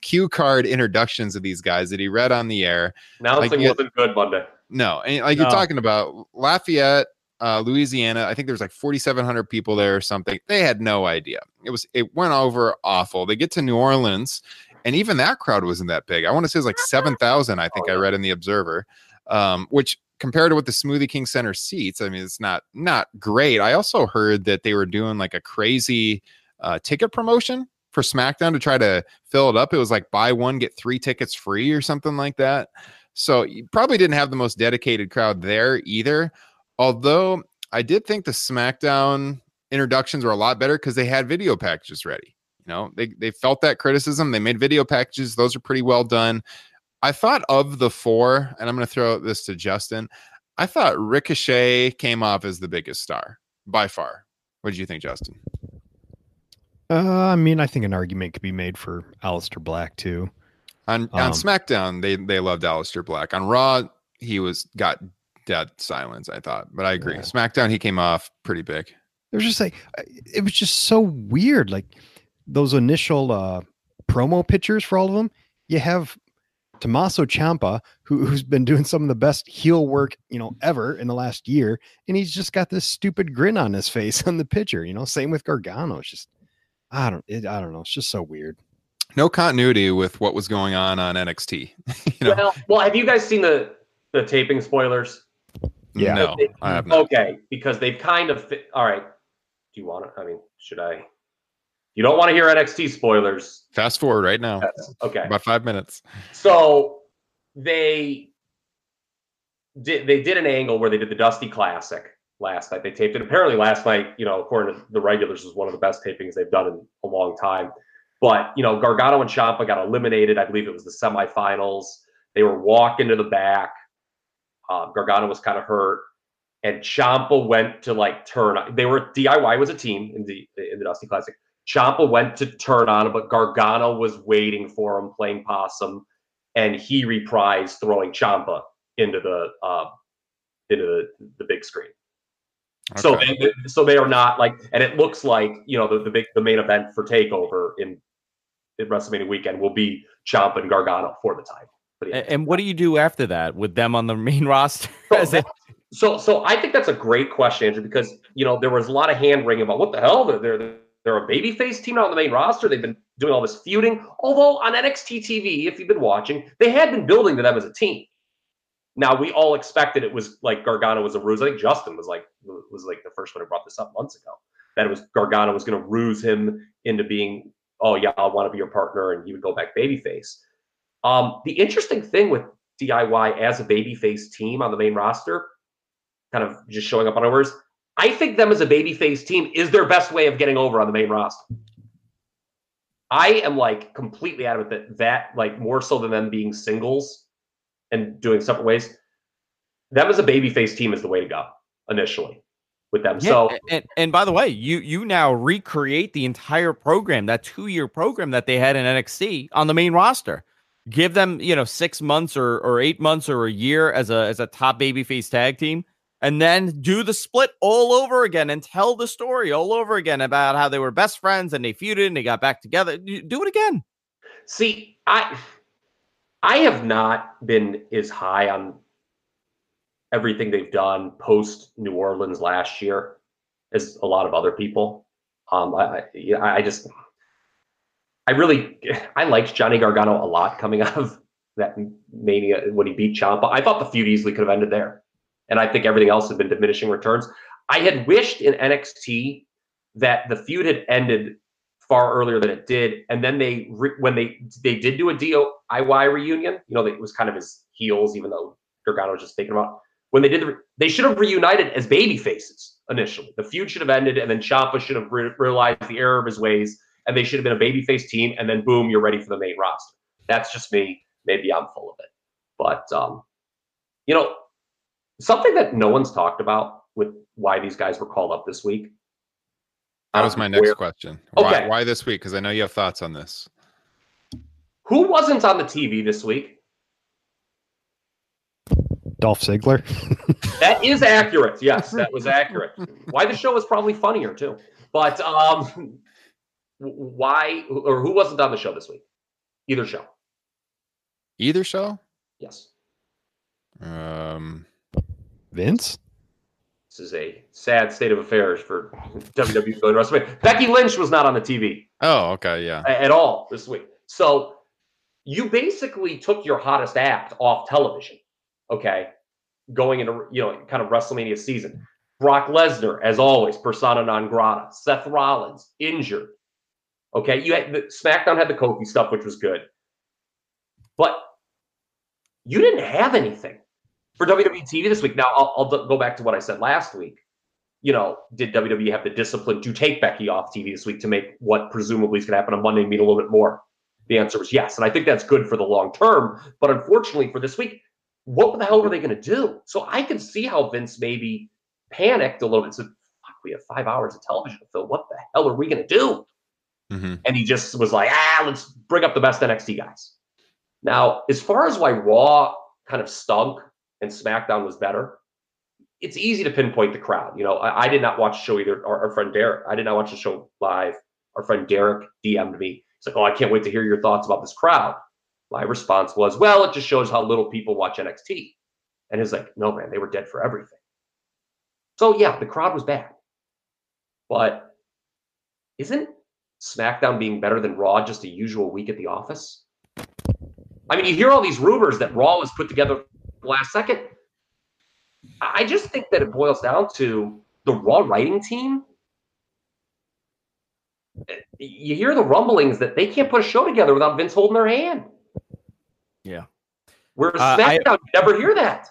cue card introductions of these guys that he read on the air. Announcing like, wasn't good Monday. No, and like no. You're talking about Lafayette, uh, Louisiana. I think there's like forty-seven hundred people there or something. They had no idea. It was it went over awful. They get to New Orleans, and even that crowd wasn't that big. I want to say it was like seven thousand. I think oh, yeah. I read in the Observer, um, which compared to what the Smoothie King Center seats, I mean, it's not not great. I also heard that they were doing like a crazy Uh, ticket promotion for SmackDown to try to fill it up. It was like buy one, get three tickets free or something like that. So you probably didn't have the most dedicated crowd there either. Although I did think the SmackDown introductions were a lot better because they had video packages ready. You know, they, they felt that criticism. They made video packages. Those are pretty well done. I thought of the four, and I'm going to throw this to Justin. I thought Ricochet came off as the biggest star by far. What did you think, Justin? Uh, I mean, I think an argument could be made for Aleister Black too. On on um, SmackDown, they they loved Aleister Black. On Raw, he was got dead silence, I thought. But I agree. Yeah. SmackDown, he came off pretty big. It was just like it was just so weird. Like those initial uh, promo pictures for all of them. You have Tommaso Ciampa, who, who's been doing some of the best heel work, you know, ever in the last year, and he's just got this stupid grin on his face on the picture. You know, same with Gargano. It's just. I don't, it, I don't know. It's just so weird. No continuity with what was going on on N X T. You know? Well, well, have you guys seen the, the taping spoilers? Yeah, no, they, I have not. Okay. Because they've kind of, fi- all right. Do you want to, I mean, should I, you don't want to hear N X T spoilers. Fast forward right now. Yes. Okay. About five minutes. So they did, they did an angle where they did the Dusty Classic last night. They taped it. Apparently last night, you know, according to the regulars, was one of the best tapings they've done in a long time. But, you know, Gargano and Ciampa got eliminated. I believe it was the semifinals. They were walking to the back. Um, Gargano was kind of hurt. And Ciampa went to, like, turn. They were D I Y was a team in the in the Dusty Classic. Ciampa went to turn on him, but Gargano was waiting for him, playing possum, and he reprised throwing Ciampa into the uh, into the, the big screen. Okay. So, they, so they are not like, and it looks like, you know, the the, big, the main event for TakeOver in, in WrestleMania weekend will be Ciampa and Gargano for the title. Yeah. And, and what do you do after that with them on the main roster? So, so, so I think that's a great question, Andrew, because, you know, there was a lot of hand wringing about what the hell they're they're they're a babyface team on the main roster. They've been doing all this feuding. Although on N X T T V, if you've been watching, they had been building to them as a team. Now, we all expected it was like Gargano was a ruse. I think Justin was like was like the first one who brought this up months ago, that it was Gargano was going to ruse him into being, oh yeah, I want to be your partner, and he would go back babyface. Um, the interesting thing with D I Y as a babyface team on the main roster, kind of just showing up on overs, I think them as a babyface team is their best way of getting over on the main roster. I am like completely adamant that that, like, more so than them being singles and doing separate ways, them as a babyface team is the way to go initially with them. Yeah, so, and, and by the way, you you now recreate the entire program, that two year program that they had in N X T on the main roster. Give them, you know, six months or or eight months or a year as a as a top babyface tag team, and then do the split all over again and tell the story all over again about how they were best friends and they feuded and they got back together. Do it again. See, I. I have not been as high on everything they've done post New Orleans last year as a lot of other people. Um, I, I, I just, I really, I liked Johnny Gargano a lot coming out of that Mania when he beat Ciampa. I thought the feud easily could have ended there. And I think everything else had been diminishing returns. I had wished in N X T that the feud had ended far earlier than it did, and then they re- when they they did do a D I Y reunion, you know, that it was kind of his heels, even though Gargano was just thinking about when they did the re- they should have reunited as baby faces initially. The feud should have ended, and then Ciampa should have re- realized the error of his ways, and they should have been a baby face team, and then boom, you're ready for the main roster. That's just me. Maybe I'm full of it, but um you know, something that no one's talked about with why these guys were called up this week. That was my next Where? question. Why, okay. why this week? Because I know you have thoughts on this. Who wasn't on the T V this week? Dolph Ziggler. That is accurate. Yes, that was accurate. Why the show was probably funnier, too. But um, why or who wasn't on the show this week? Either show. Either show? Yes. Um, Vince? This is a sad state of affairs for W W E and WrestleMania. Becky Lynch was not on the T V. Oh, okay, yeah. At all this week. So you basically took your hottest act off television, okay, going into, you know, kind of WrestleMania season. Brock Lesnar, as always, persona non grata. Seth Rollins, injured. Okay, you had the, SmackDown had the Kofi stuff, which was good. But you didn't have anything for W W E T V this week. Now, I'll, I'll go back to what I said last week. You know, did W W E have the discipline to take Becky off T V this week to make what presumably is going to happen on Monday mean a little bit more? The answer was yes. And I think that's good for the long term. But unfortunately for this week, what the hell were they going to do? So I can see how Vince maybe panicked a little bit. Said, fuck, we have five hours of television to fill. What the hell are we going to do? Mm-hmm. And he just was like, ah, let's bring up the best N X T guys. Now, as far as why Raw kind of stunk and SmackDown was better, it's easy to pinpoint the crowd. You know, I, I did not watch the show either. Our, our friend Derek, I did not watch the show live. Our friend Derek D M'd me. He's like, oh, I can't wait to hear your thoughts about this crowd. My response was, well, it just shows how little people watch N X T. And he's like, no, man, they were dead for everything. So, yeah, the crowd was bad. But isn't SmackDown being better than Raw just a usual week at the office? I mean, you hear all these rumors that Raw was put together last second. I just think that it boils down to the Raw writing team. You hear the rumblings that they can't put a show together without Vince holding their hand. Yeah. Whereas uh, SmackDown, you never hear that.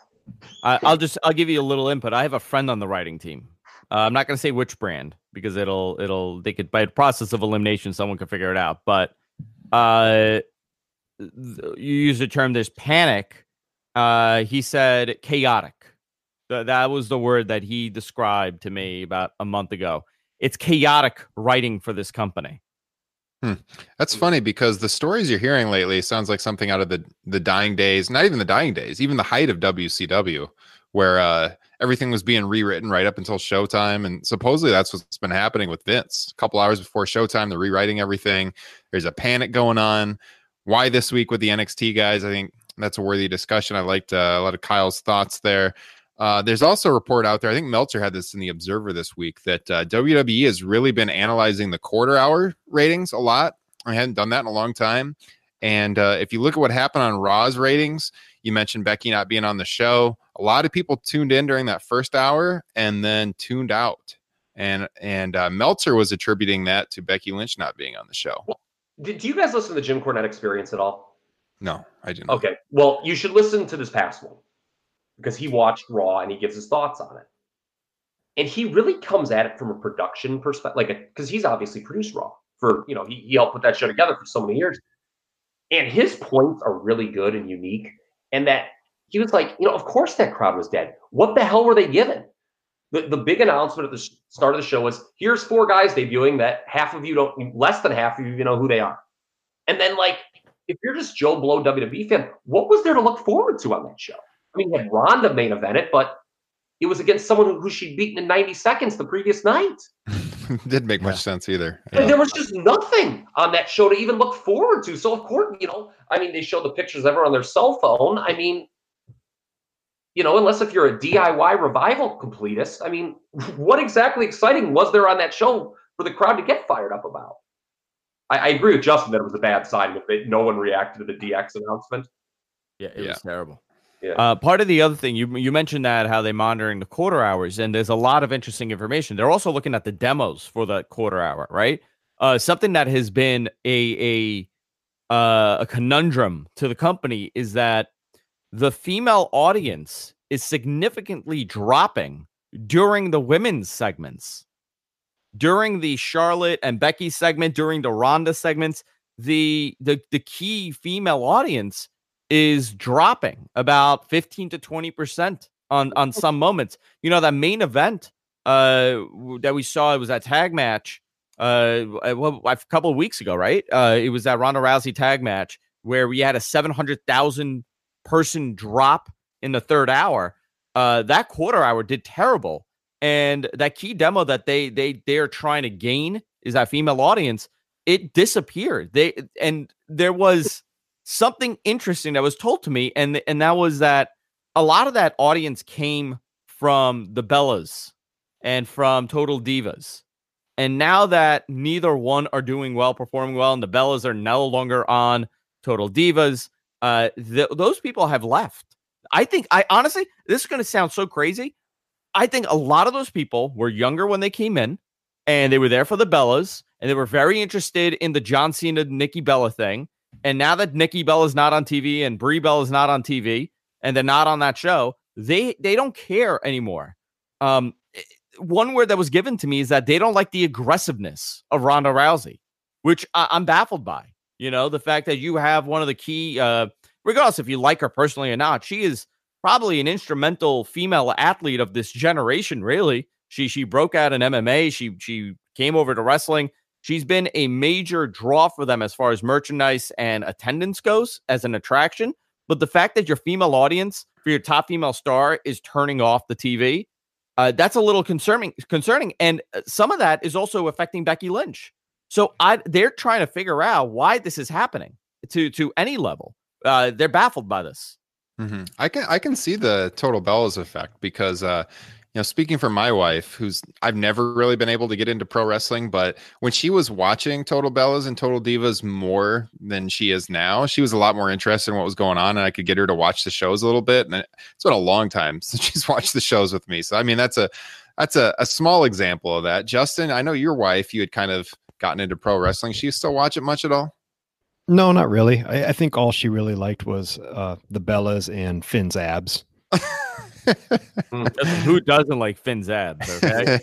I, I'll just, I'll give you a little input. I have a friend on the writing team. Uh, I'm not going to say which brand because it'll, it'll, they could, by the process of elimination, someone could figure it out. But uh, you use the term, there's panic. Uh, he said chaotic. Th- that was the word that he described to me about a month ago. It's chaotic writing for this company. Hmm. That's funny, because the stories you're hearing lately sounds like something out of the, the dying days, not even the dying days, even the height of W C W, where uh, everything was being rewritten right up until Showtime. And supposedly that's what's been happening with Vince. A couple hours before Showtime, they're rewriting everything. There's a panic going on. Why this week with the N X T guys? I think that's a worthy discussion. I liked uh, a lot of Kyle's thoughts there. Uh, there's also a report out there, I think Meltzer had this in the Observer this week, that uh, W W E has really been analyzing the quarter hour ratings a lot. I hadn't done that in a long time. And uh, if you look at what happened on Raw's ratings, you mentioned Becky not being on the show. A lot of people tuned in during that first hour and then tuned out. And and uh, Meltzer was attributing that to Becky Lynch not being on the show. Well, do you guys listen to the Jim Cornette Experience at all? No, I didn't. Okay, well, you should listen to this past one, because he watched Raw and he gives his thoughts on it. And he really comes at it from a production perspective, like, because he's obviously produced Raw for, you know, he, he helped put that show together for so many years. And his points are really good and unique. And that he was like, you know, of course that crowd was dead. What the hell were they given? The, the big announcement at the start of the show was, here's four guys debuting that half of you don't, less than half of you know who they are. And then, like, if you're just Joe Blow W W E fan, what was there to look forward to on that show? I mean, had Ronda main event it, but it was against someone who, who she'd beaten in ninety seconds the previous night. Didn't make much sense either. Yeah. There was just nothing on that show to even look forward to. So, of course, you know, I mean, they showed the pictures ever on their cell phone. I mean, you know, unless if you're a D I Y revival completist, I mean, what exactly exciting was there on that show for the crowd to get fired up about? I, I agree with Justin that it was a bad sign if it, no one reacted to the D X announcement. Yeah, it yeah. was terrible. Yeah. Uh, part of the other thing, you you mentioned that how they're monitoring the quarter hours, and there's a lot of interesting information. They're also looking at the demos for the quarter hour, right? Uh, something that has been a a uh, a conundrum to the company is that the female audience is significantly dropping during the women's segments, during the Charlotte and Becky segment, during the Ronda segments. The the the key female audience is dropping about fifteen to twenty percent on, on some moments. You know, that main event uh, that we saw, it was that tag match uh, a couple of weeks ago, right? Uh, it was that Ronda Rousey tag match where we had a seven hundred thousand person drop in the third hour. Uh, that quarter hour did terrible. And that key demo that they, they, they are trying to gain is that female audience. It disappeared. They, and there was something interesting that was told to me, and and that was that a lot of that audience came from the Bellas and from Total Divas. And now that neither one are doing well, performing well, and the Bellas are no longer on Total Divas, uh, th- those people have left. I think, I honestly, this is going to sound so crazy. I think a lot of those people were younger when they came in, and they were there for the Bellas, and they were very interested in the John Cena, Nikki Bella thing. And now that Nikki Bella is not on T V and Brie Bella is not on T V and they're not on that show, they they don't care anymore. Um, one word that was given to me is that they don't like the aggressiveness of Ronda Rousey, which I, I'm baffled by. You know, the fact that you have one of the key, uh, regardless if you like her personally or not, she is probably an instrumental female athlete of this generation, really. She she broke out in M M A. She she came over to wrestling. She's been a major draw for them as far as merchandise and attendance goes as an attraction. But the fact that your female audience for your top female star is turning off the T V, uh, that's a little concerning. Concerning, and some of that is also affecting Becky Lynch. So I, they're trying to figure out why this is happening to to any level. Uh, they're baffled by this. Mm-hmm. I can I can see the Total Bellas effect because. Uh, You know, speaking for my wife, who's I've never really been able to get into pro wrestling, but when she was watching Total Bellas and Total Divas more than she is now, she was a lot more interested in what was going on, and I could get her to watch the shows a little bit. And it's been a long time since she's watched the shows with me. So, I mean, that's a that's a, a small example of that. Justin, I know your wife, you had kind of gotten into pro wrestling. She still watch it much at all? No, not really. I, I think all she really liked was uh, the Bellas and Finn's abs. Who doesn't like Finn's abs? Okay?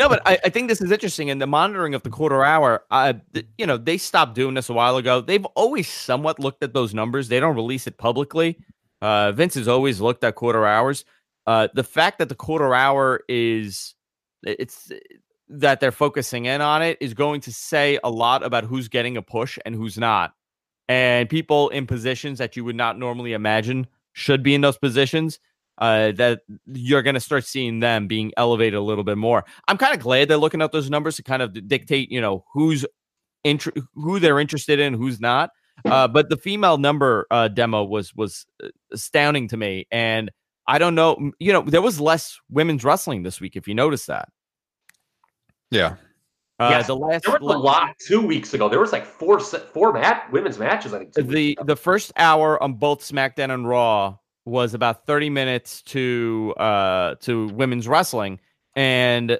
No, but I, I think this is interesting. And the monitoring of the quarter hour, I, th- you know, they stopped doing this a while ago. They've always somewhat looked at those numbers. They don't release it publicly. Uh, Vince has always looked at quarter hours. Uh, the fact that the quarter hour is, it's that they're focusing in on it is going to say a lot about who's getting a push and who's not. And people in positions that you would not normally imagine should be in those positions, uh, that you're going to start seeing them being elevated a little bit more. I'm kind of glad they're looking at those numbers to kind of dictate, you know, who's int- who they're interested in, who's not. Uh, but the female number uh, demo was was astounding to me. And I don't know, you know, there was less women's wrestling this week, if you notice that. Yeah. Uh, yes. The last there was a lot two weeks ago. There was like four four mat, women's matches. I think the the first hour on both SmackDown and Raw was about thirty minutes to uh to women's wrestling, and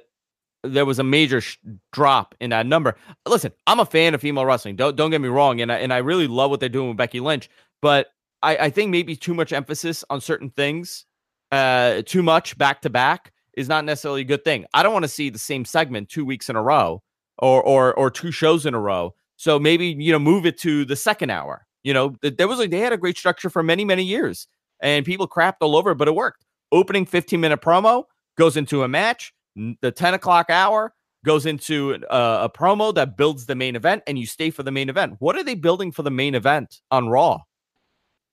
there was a major sh- drop in that number. Listen, I'm a fan of female wrestling. Don't don't get me wrong, and I, and I really love what they're doing with Becky Lynch, but I, I think maybe too much emphasis on certain things, uh, too much back to back is not necessarily a good thing. I don't want to see the same segment two weeks in a row, or or or two shows in a row. So maybe, you know, move it to the second hour. You know, there was like they had a great structure for many many years, and people crapped all over, but it worked. Opening fifteen minute promo goes into a match. The ten o'clock hour goes into a, a promo that builds the main event, and you stay for the main event. What are they building for the main event on Raw?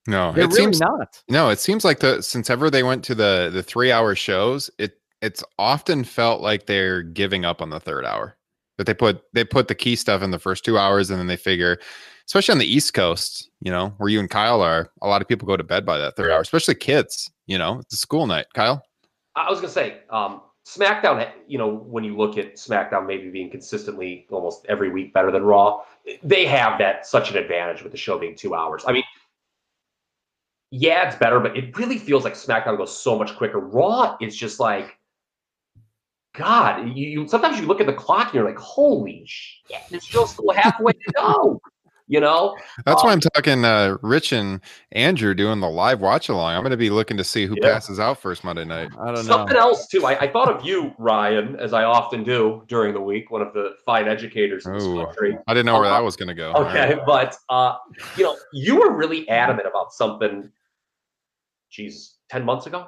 No, They're it really seems not. No, it seems like the since ever they went to the the three hour shows, it it's often felt like they're giving up on the third hour. That they put they put the key stuff in the first two hours, and then they figure, especially on the East Coast, you know, where you and Kyle are, a lot of people go to bed by that third hour, especially kids. You know, it's a school night. Kyle, I was gonna say, um, SmackDown. You know, when you look at SmackDown, maybe being consistently almost every week better than Raw, they have that such an advantage with the show being two hours. I mean. Yeah, it's better, but it really feels like SmackDown goes so much quicker. Raw is just like, God, you, you sometimes you look at the clock and you're like, holy shit, it's just halfway to go. You know, that's um, why I'm talking uh, Rich and Andrew doing the live watch along. I'm going to be looking to see who yeah. passes out first Monday night. I don't Something know. Something else too. I, I thought of you, Ryan, as I often do during the week. One of the fine educators in this Ooh, country. I didn't know where uh, that was going to go. Okay, right. But uh, you know, you were really adamant about something. Geez, ten months ago,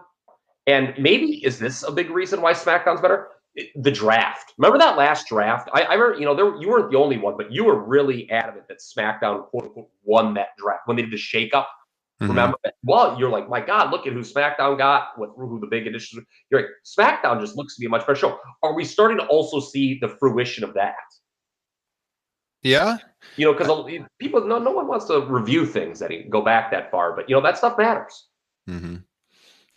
and maybe is this a big reason why SmackDown's better? The draft. Remember that last draft? I, I remember, you know, there you weren't the only one, but you were really adamant that SmackDown, quote unquote, won that draft when they did the shakeup. Mm-hmm. Remember that? Well, you're like, my God, look at who SmackDown got, what who the big additions. You're like, SmackDown just looks to be a much better show. Are we starting to also see the fruition of that? Yeah. You know, because people, no, no one wants to review things that go back that far, but, you know, that stuff matters. Mm-hmm.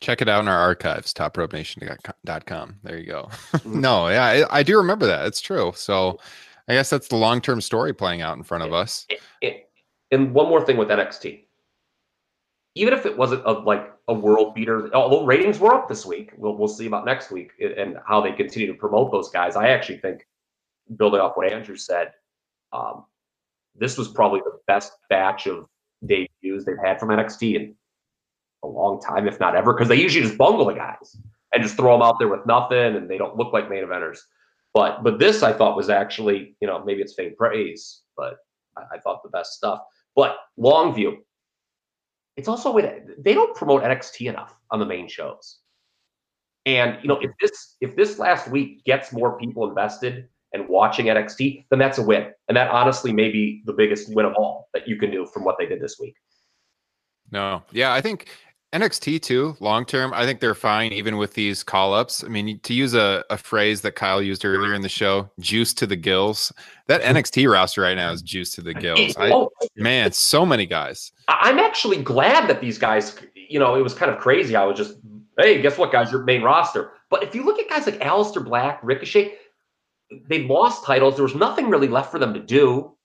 Check it out in our archives, top rope nation dot com. There you go. no, yeah, I, I do remember that. It's true. So I guess that's the long-term story playing out in front of us. It, it, and one more thing with N X T. Even if it wasn't a, like a world beater, although ratings were up this week, we'll, we'll see about next week and how they continue to promote those guys. I actually think, building off what Andrew said, um, this was probably the best batch of debuts they've had from N X T in a long time, if not ever, because they usually just bungle the guys and just throw them out there with nothing, and they don't look like main eventers. But but this I thought was actually, you know, maybe it's faint praise, but I, I thought the best stuff. But long view, it's also a way to, they don't promote N X T enough on the main shows. And you know, if this if this last week gets more people invested and watching N X T, then that's a win, and that honestly may be the biggest win of all that you can do from what they did this week. No, yeah, I think. N X T too, long term, I think they're fine even with these call-ups. I mean, to use a, a phrase that Kyle used earlier in the show, juice to the gills. That N X T roster right now is juice to the gills. I, oh. Man, so many guys. I'm actually glad that these guys, you know, it was kind of crazy. I was just, hey, guess what, guys, your main roster. But if you look at guys like Aleister Black, Ricochet, they lost titles. There was nothing really left for them to do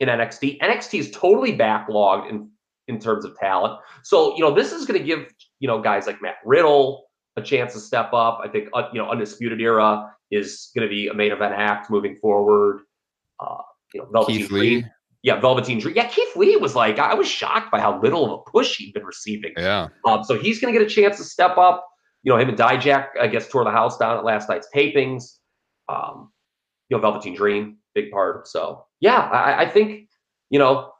in N X T. N X T is totally backlogged and in terms of talent. So, you know, this is going to give, you know, guys like Matt Riddle a chance to step up. I think, uh, you know, Undisputed Era is going to be a main event act moving forward. Uh, you know, Velveteen Keith Lee. Yeah, Velveteen Dream. Yeah, Keith Lee was like, I was shocked by how little of a push he'd been receiving. Yeah. Um, so he's going to get a chance to step up. You know, him and Dijak, I guess, tore the house down at last night's tapings. Um, you know, Velveteen Dream, big part. So, yeah, I, I think, you know,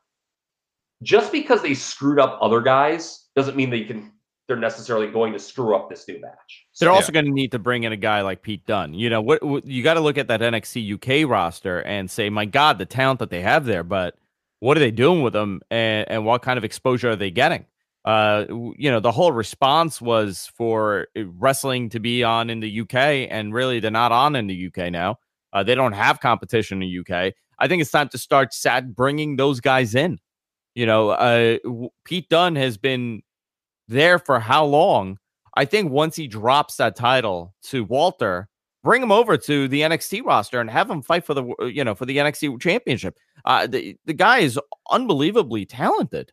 just because they screwed up other guys doesn't mean they can they're necessarily going to screw up this new match. So they're yeah. also going to need to bring in a guy like Pete Dunne. You know, what, what you got to look at that N X T U K roster and say, my God, the talent that they have there, but what are they doing with them, and, and what kind of exposure are they getting? Uh, you know, the whole response was for wrestling to be on in the U K, and really they're not on in the U K now. Uh, they don't have competition in the U K. I think it's time to start sad bringing those guys in. You know, uh, Pete Dunne has been there for how long? I think once he drops that title to Walter, bring him over to the N X T roster and have him fight for the, you know, for the N X T championship. Uh, the, the guy is unbelievably talented.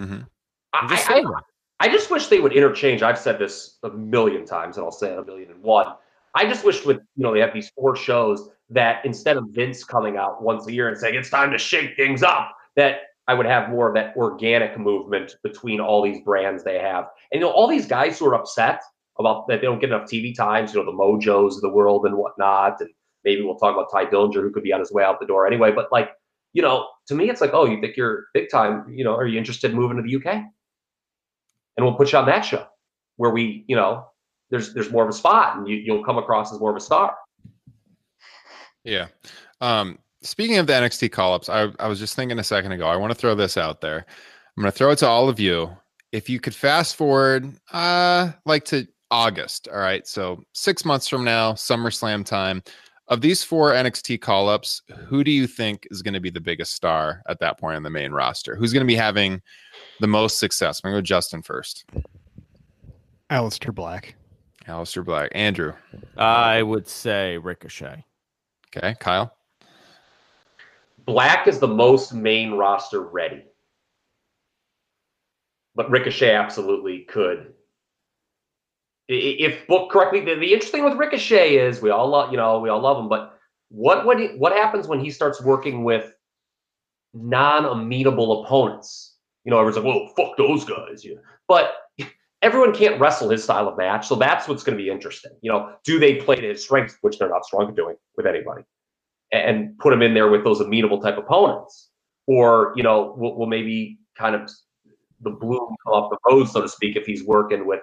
Mm-hmm. I, I, I just wish they would interchange. I've said this a million times, and I'll say it a million and one. I just wish with, you know, they have these four shows that instead of Vince coming out once a year and saying, it's time to shake things up, that I would have more of that organic movement between all these brands they have. And, you know, all these guys who are upset about that they don't get enough T V times, you know, the Mojos of the world and whatnot. And maybe we'll talk about Ty Dillinger, who could be on his way out the door anyway. But, like, you know, to me, it's like, oh, you think you're big time, you know, are you interested in moving to the U K? And we'll put you on that show where we, you know, there's there's more of a spot and you, you'll come across as more of a star. Yeah. Um, speaking of the N X T call-ups, I, I was just thinking a second ago, I want to throw this out there. I'm going to throw it to all of you. If you could fast forward, uh, like to August. All right. So six months from now, SummerSlam time. Of these four N X T call-ups, who do you think is going to be the biggest star at that point on the main roster? Who's going to be having the most success? I'm going to go Justin first. Aleister Black. Aleister Black. Andrew. I would say Ricochet. Okay. Kyle. Black is the most main roster ready. But Ricochet absolutely could. If booked correctly, the, the interesting with Ricochet is we all love, you know, we all love him, but what would he, what happens when he starts working with non-amenable opponents? You know, everyone's like, "Well, fuck those guys," you know? But everyone can't wrestle his style of match, so that's what's going to be interesting. You know, do they play to his strengths, which they're not strong at doing with anybody, and put him in there with those amenable type opponents, or you know, will we'll maybe kind of the bloom come off the rose, so to speak, if he's working with,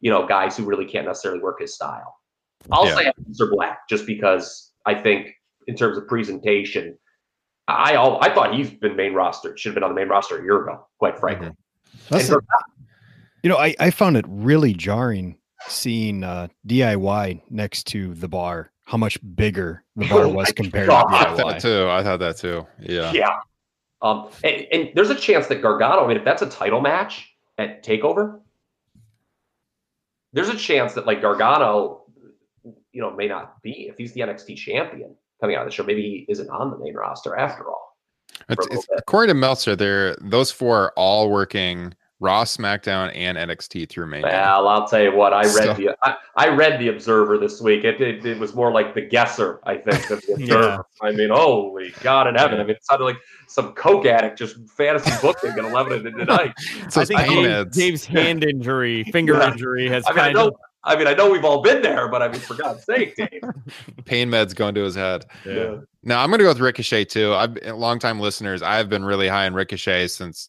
you know, guys who really can't necessarily work his style. I'll yeah. say Mister Black, just because I think in terms of presentation, I all, I thought he's been main roster. Should have been on the main roster a year ago, quite frankly. Mm-hmm. That's a, you know, I, I found it really jarring seeing uh, D I Y next to the bar, how much bigger the bar was compared God. to D I Y. I thought that too. I thought that too. Yeah. Yeah. Um, and, and there's a chance that Gargano, I mean, if that's a title match at TakeOver, there's a chance that like Gargano, you know, may not be, if he's the N X T champion coming out of the show, maybe he isn't on the main roster after all. It's, it's, according to Meltzer, there those four are all working Raw, SmackDown, and N X T through Mania. Well, I'll tell you what, I read so. the I, I read the Observer this week. It, it it was more like the guesser, I think, than the Observer. Yeah. I mean, holy God in heaven! Yeah. I mean, it sounded like some coke addict just fantasy booking at eleven at night. So I think Dave, Dave's hand injury, finger yeah. injury has I mean, kind I know, of. I mean, I know we've all been there, but I mean, for God's sake, Dave. Pain meds going to his head. Yeah. yeah. Now I'm going to go with Ricochet too. I've longtime listeners. I've been really high on Ricochet since.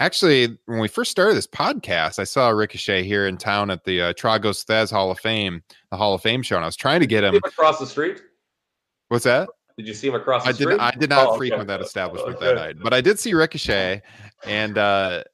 Actually, when we first started this podcast, I saw Ricochet here in town at the uh, Tragos Thesz Hall of Fame, the Hall of Fame show, and I was trying to get him, him across the street. What's that? Did you see him across the I street? Did, I did not oh, frequent okay. that establishment okay. that night, but I did see Ricochet, and uh,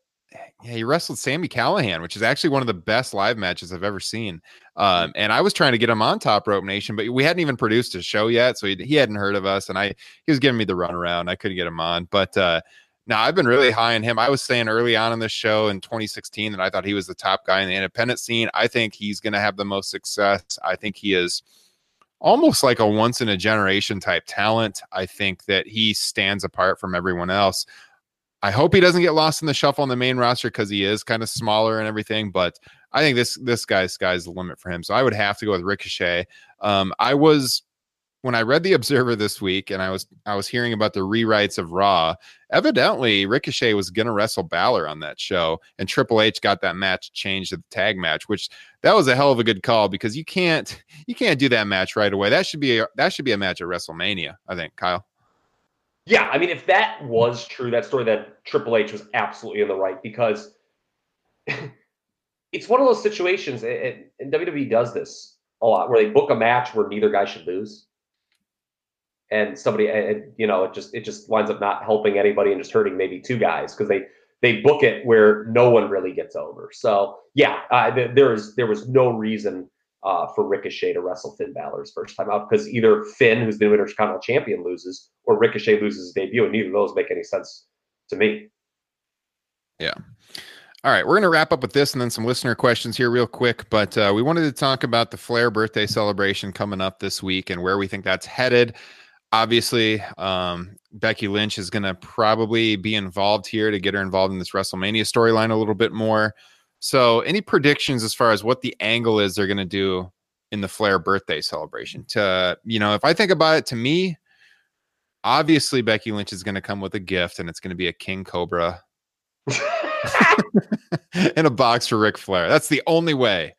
yeah, he wrestled Sami Callihan, which is actually one of the best live matches I've ever seen. Um, and I was trying to get him on Top Rope Nation, but we hadn't even produced a show yet, so he, he hadn't heard of us, and I he was giving me the runaround. I couldn't get him on, but. Uh, Now, I've been really high on him. I was saying early on in this show in twenty sixteen that I thought he was the top guy in the independent scene. I think he's going to have the most success. I think he is almost like a once-in-a-generation type talent. I think that he stands apart from everyone else. I hope he doesn't get lost in the shuffle on the main roster because he is kind of smaller and everything, but I think this this guy's sky's the limit for him. So I would have to go with Ricochet. Um, I was... When I read the Observer this week and I was I was hearing about the rewrites of Raw, evidently Ricochet was going to wrestle Balor on that show, and Triple H got that match changed to the tag match, which that was a hell of a good call because you can't you can't do that match right away. That should be a, that should be a match at WrestleMania, I think, Kyle. Yeah, I mean, if that was true, that story that Triple H was absolutely in the right because it's one of those situations, and, and W W E does this a lot, where they book a match where neither guy should lose, and somebody, and, you know, it just it just winds up not helping anybody and just hurting maybe two guys, because they they book it where no one really gets over. So yeah, uh, there is there was no reason uh, for Ricochet to wrestle Finn Balor's first time out, because either Finn, who's the new Intercontinental Champion, loses, or Ricochet loses his debut, and neither of those make any sense to me. Yeah. All right, we're going to wrap up with this and then some listener questions here real quick, but uh, we wanted to talk about the Flair birthday celebration coming up this week and where we think that's headed. Obviously, um, Becky Lynch is going to probably be involved here to get her involved in this WrestleMania storyline a little bit more. So any predictions as far as what the angle is they're going to do in the Flair birthday celebration? To, you know, if I think about it, to me, obviously Becky Lynch is going to come with a gift, and it's going to be a King Cobra in a box for Ric Flair. That's the only way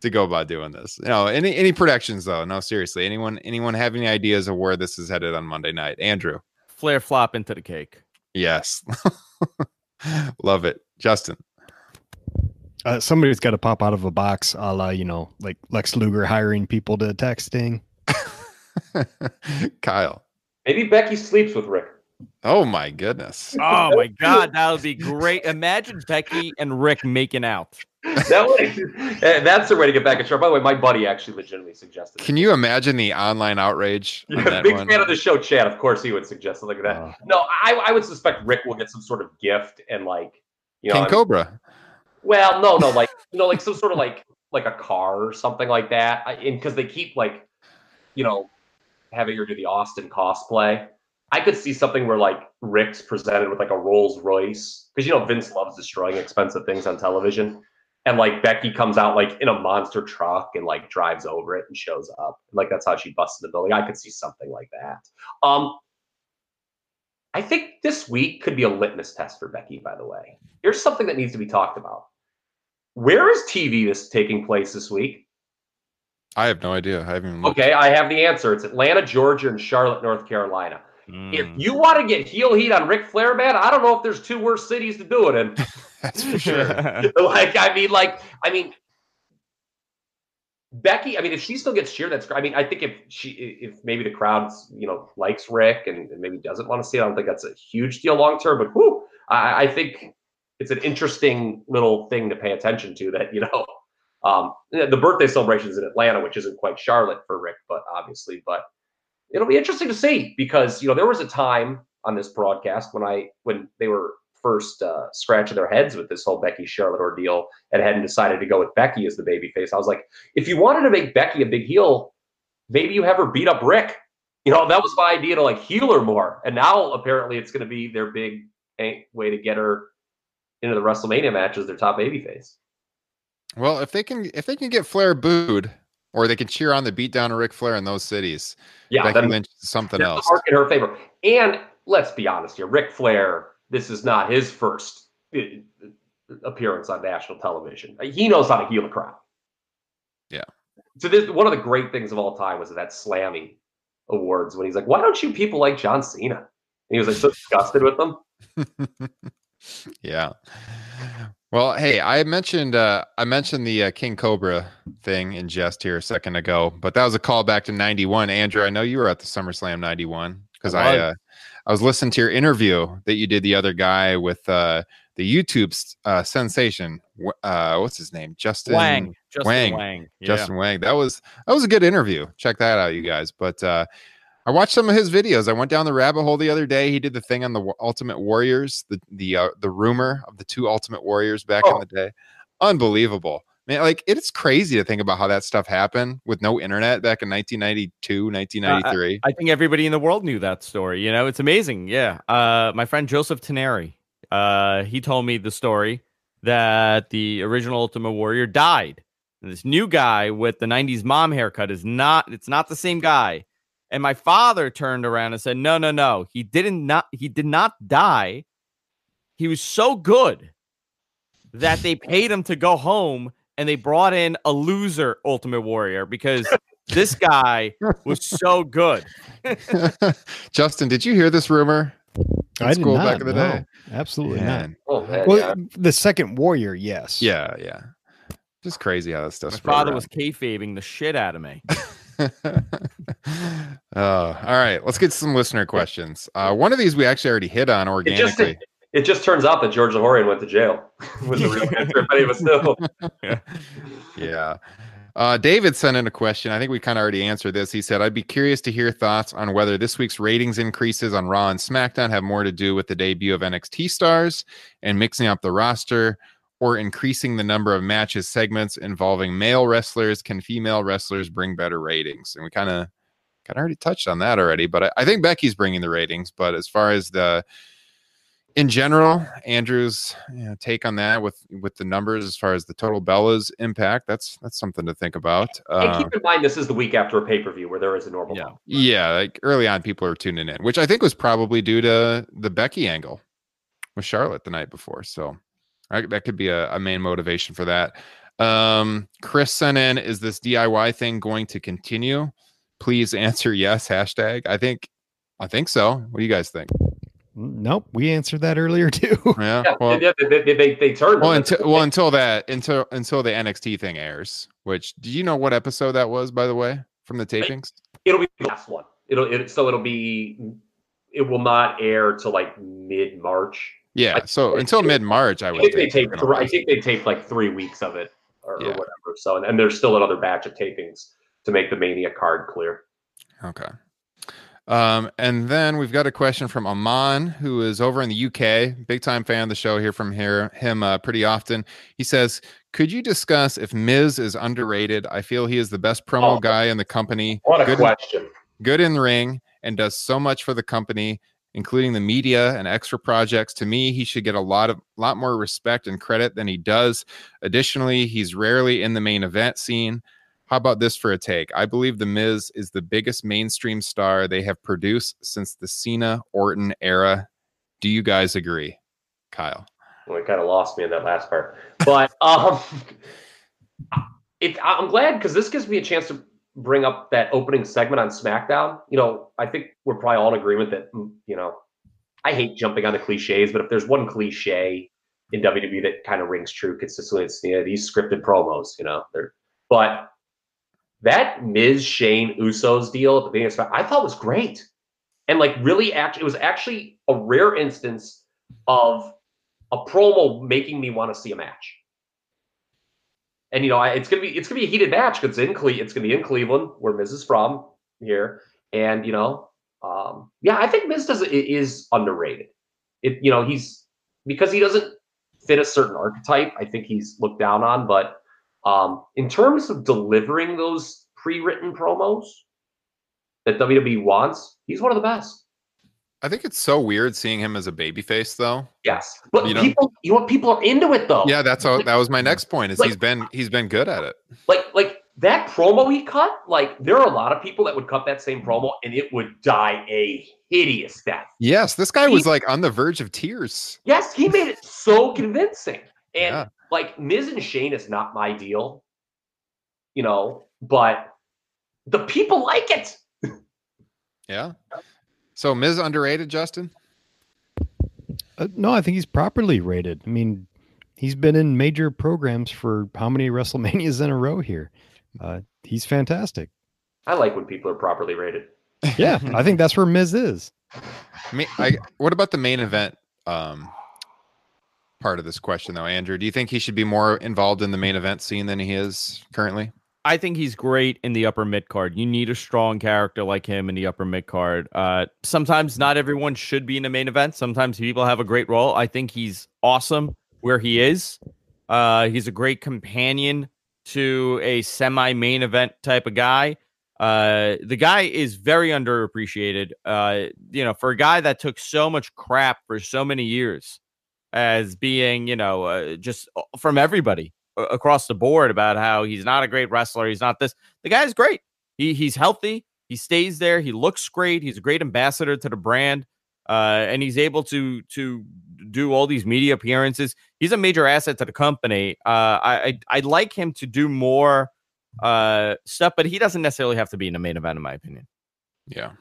to go about doing this. You know, any any predictions though? No, seriously. Anyone anyone have any ideas of where this is headed on Monday night? Andrew. Flair flop into the cake. Yes. Love it. Justin. Uh, somebody's got to pop out of a box, a la, you know, like Lex Luger hiring people to attack Sting. Kyle. Maybe Becky sleeps with Rick. Oh my goodness. Oh my God. That would be great. Imagine Becky and Rick making out. That way, that's the way to get back in trouble. By the way, my buddy actually legitimately suggested it. Can you imagine the online outrage? Yeah, on that big one? Fan of the show, Chad. Of course he would suggest something like that. Uh, no, I, I would suspect Rick will get some sort of gift, and like, you know, King I mean, Cobra. Well, no, no, like, you know, like some sort of like, like a car or something like that. I, and because they keep like, you know, having her do the Austin cosplay. I could see something where like Rick's presented with like a Rolls Royce, because you know Vince loves destroying expensive things on television, and like Becky comes out like in a monster truck and like drives over it and shows up, and like that's how she busted the building. I could see something like that. Um, I think this week could be a litmus test for Becky. By the way, here's something that needs to be talked about. Where is T V this taking place this week? I have no idea. I haven't even looked. Okay, I have the answer. It's Atlanta, Georgia, and Charlotte, North Carolina. If you want to get heel heat on Ric Flair, man, I don't know if there's two worse cities to do it in. That's for sure. Like, I mean, like, I mean, Becky, I mean, if she still gets cheered, that's great. I mean, I think if she, if maybe the crowd, you know, likes Rick and, and maybe doesn't want to see it, I don't think that's a huge deal long term. But whew, I, I think it's an interesting little thing to pay attention to that, you know, um, the birthday celebration's in Atlanta, which isn't quite Charlotte for Rick, but obviously, but. It'll be interesting to see, because, you know, there was a time on this broadcast when I when they were first uh, scratching their heads with this whole Becky Charlotte ordeal and hadn't decided to go with Becky as the babyface. I was like, if you wanted to make Becky a big heel, maybe you have her beat up Rick. You know, that was my idea, to like heel her more. And now apparently it's going to be their big way to get her into the WrestleMania match as their top babyface. Well, if they can if they can get Flair booed, or they can cheer on the beatdown of Ric Flair in those cities. Yeah, Becky Lynch is something else. In her favor. And let's be honest here, Ric Flair, this is not his first appearance on national television. He knows how to heel the crowd. Yeah. So this, one of the great things of all time was that Slammy Awards, when he's like, "Why don't you people like John Cena?" And he was like so disgusted with them. Yeah. Well, hey, I mentioned uh, I mentioned the uh, King Cobra thing in jest here a second ago, but that was a callback to ninety-one. Andrew, I know you were at the SummerSlam ninety-one, because I uh, I was listening to your interview that you did the other guy with uh, the YouTube uh, sensation. Uh, what's his name? Justin Wang. Justin Wang. Wang. Yeah. Justin Wang. That was that was a good interview. Check that out, you guys. But uh, I watched some of his videos. I went down the rabbit hole the other day. He did the thing on the Ultimate Warriors, the the uh, the rumor of the two Ultimate Warriors back oh. in the day. Unbelievable. Man, like, it's crazy to think about how that stuff happened with no internet back in nineteen ninety-two, nineteen ninety-three. Uh, I, I think everybody in the world knew that story. You know, it's amazing. Yeah. Uh, my friend Joseph Teneri, uh, he told me the story that the original Ultimate Warrior died. And this new guy with the nineties mom haircut is not, it's not the same guy. And my father turned around and said, no, no, no, he didn't not. He did not die. He was so good that they paid him to go home, and they brought in a loser Ultimate Warrior because this guy was so good. Justin, did you hear this rumor? In I did not. Back in the no, day? Absolutely yeah. not. Oh, well, yeah. The second Warrior, yes. Yeah, yeah. Just crazy how that stuff's. My father was kayfabing the shit out of me. Oh, all right. Let's get some listener questions. Uh, one of these we actually already hit on organically. It just, it, it just turns out that George Lahorian went to jail. Was the real answer if any of us know. Yeah. Yeah. Uh, David sent in a question. I think we kind of already answered this. He said, I'd be curious to hear thoughts on whether this week's ratings increases on Raw and SmackDown have more to do with the debut of N X T stars and mixing up the roster, or increasing the number of matches segments involving male wrestlers. Can female wrestlers bring better ratings? And we kind of kind of already touched on that already, but I, I think Becky's bringing the ratings. But as far as the in general, Andrew's you know, take on that with with the numbers as far as the total Bella's impact, that's that's something to think about. And uh, keep in mind, this is the week after a pay-per-view where there is a normal. Yeah, yeah, like early on, people are tuning in, which I think was probably due to the Becky angle with Charlotte the night before. So I, that could be a, a main motivation for that. Um, Chris sent in, is this D I Y thing going to continue? Please answer yes, hashtag. I think, I think so. What do you guys think? Nope. We answered that earlier too. Yeah. yeah well, they, they, they, they turned. Well, until, well, until that, until, until the N X T thing airs, which, do you know what episode that was, by the way, from the tapings? It'll be the last one. It'll, it, so it'll be, it will not air till like mid-March. Yeah, so until mid-March, I would think. They taped, I think they taped like three weeks of it or, yeah. or whatever. So, and, and there's still another batch of tapings to make the Mania card clear. Okay. Um, and then we've got a question from Aman, who is over in the U K. Big-time fan of the show. Hear from here, him uh, pretty often. He says, could you discuss if Miz is underrated? I feel he is the best promo oh, guy in the company. What a good, question. Good in the ring and does so much for the company, including the media and extra projects. To me, he should get a lot of lot more respect and credit than he does. Additionally, he's rarely in the main event scene. How about this for a take? I believe The Miz is the biggest mainstream star they have produced since the Cena-Orton era. Do you guys agree? Kyle? Well, it kind of lost me in that last part. But um, it, I'm glad because this gives me a chance to bring up that opening segment on SmackDown. You know, I think we're probably all in agreement that, you know, I hate jumping on the cliches, but if there's one cliche in W W E that kind of rings true consistently, it's you know, these scripted promos, you know. They're, but that Miz Shane Uso's deal at the beginning of SmackDown, I thought was great. And like really, act, it was actually a rare instance of a promo making me want to see a match. And you know, it's gonna be it's gonna be a heated match because it's in Cle- it's gonna be in Cleveland, where Miz is from here. And you know, um, yeah, I think Miz does is underrated. It you know he's because he doesn't fit a certain archetype. I think he's looked down on. But um, in terms of delivering those pre-written promos that W W E wants, he's one of the best. I think it's so weird seeing him as a babyface, though. Yes, but you people, know? you know, people are into it, though. Yeah, that's all, that was my next point. Is like, he's been he's been good at it. Like like that promo he cut. Like there are a lot of people that would cut that same promo, and it would die a hideous death. Yes, this guy he, was like on the verge of tears. Yes, he made it so convincing. And yeah. like Miz and Shane is not my deal, you know. But the people like it. Yeah. So Miz underrated, Justin? Uh, no, I think he's properly rated. I mean, he's been in major programs for how many WrestleManias in a row here? Uh, he's fantastic. I like when people are properly rated. Yeah, I think that's where Miz is. I mean, I, what about the main event um, part of this question, though, Andrew? Do you think he should be more involved in the main event scene than he is currently? I think he's great in the upper mid card. You need a strong character like him in the upper mid card. Uh, sometimes not everyone should be in the main event. Sometimes people have a great role. I think he's awesome where he is. Uh, he's a great companion to a semi main event type of guy. Uh, the guy is very underappreciated. Uh, you know, for a guy that took so much crap for so many years as being, you know, uh, just from everybody across the board about how he's not a great wrestler. He's not this. The guy's great. He he's healthy. He stays there. He looks great. He's a great ambassador to the brand. Uh, and he's able to, to do all these media appearances. He's a major asset to the company. Uh, I, I, I'd like him to do more uh, stuff, but he doesn't necessarily have to be in the main event, in my opinion. Yeah.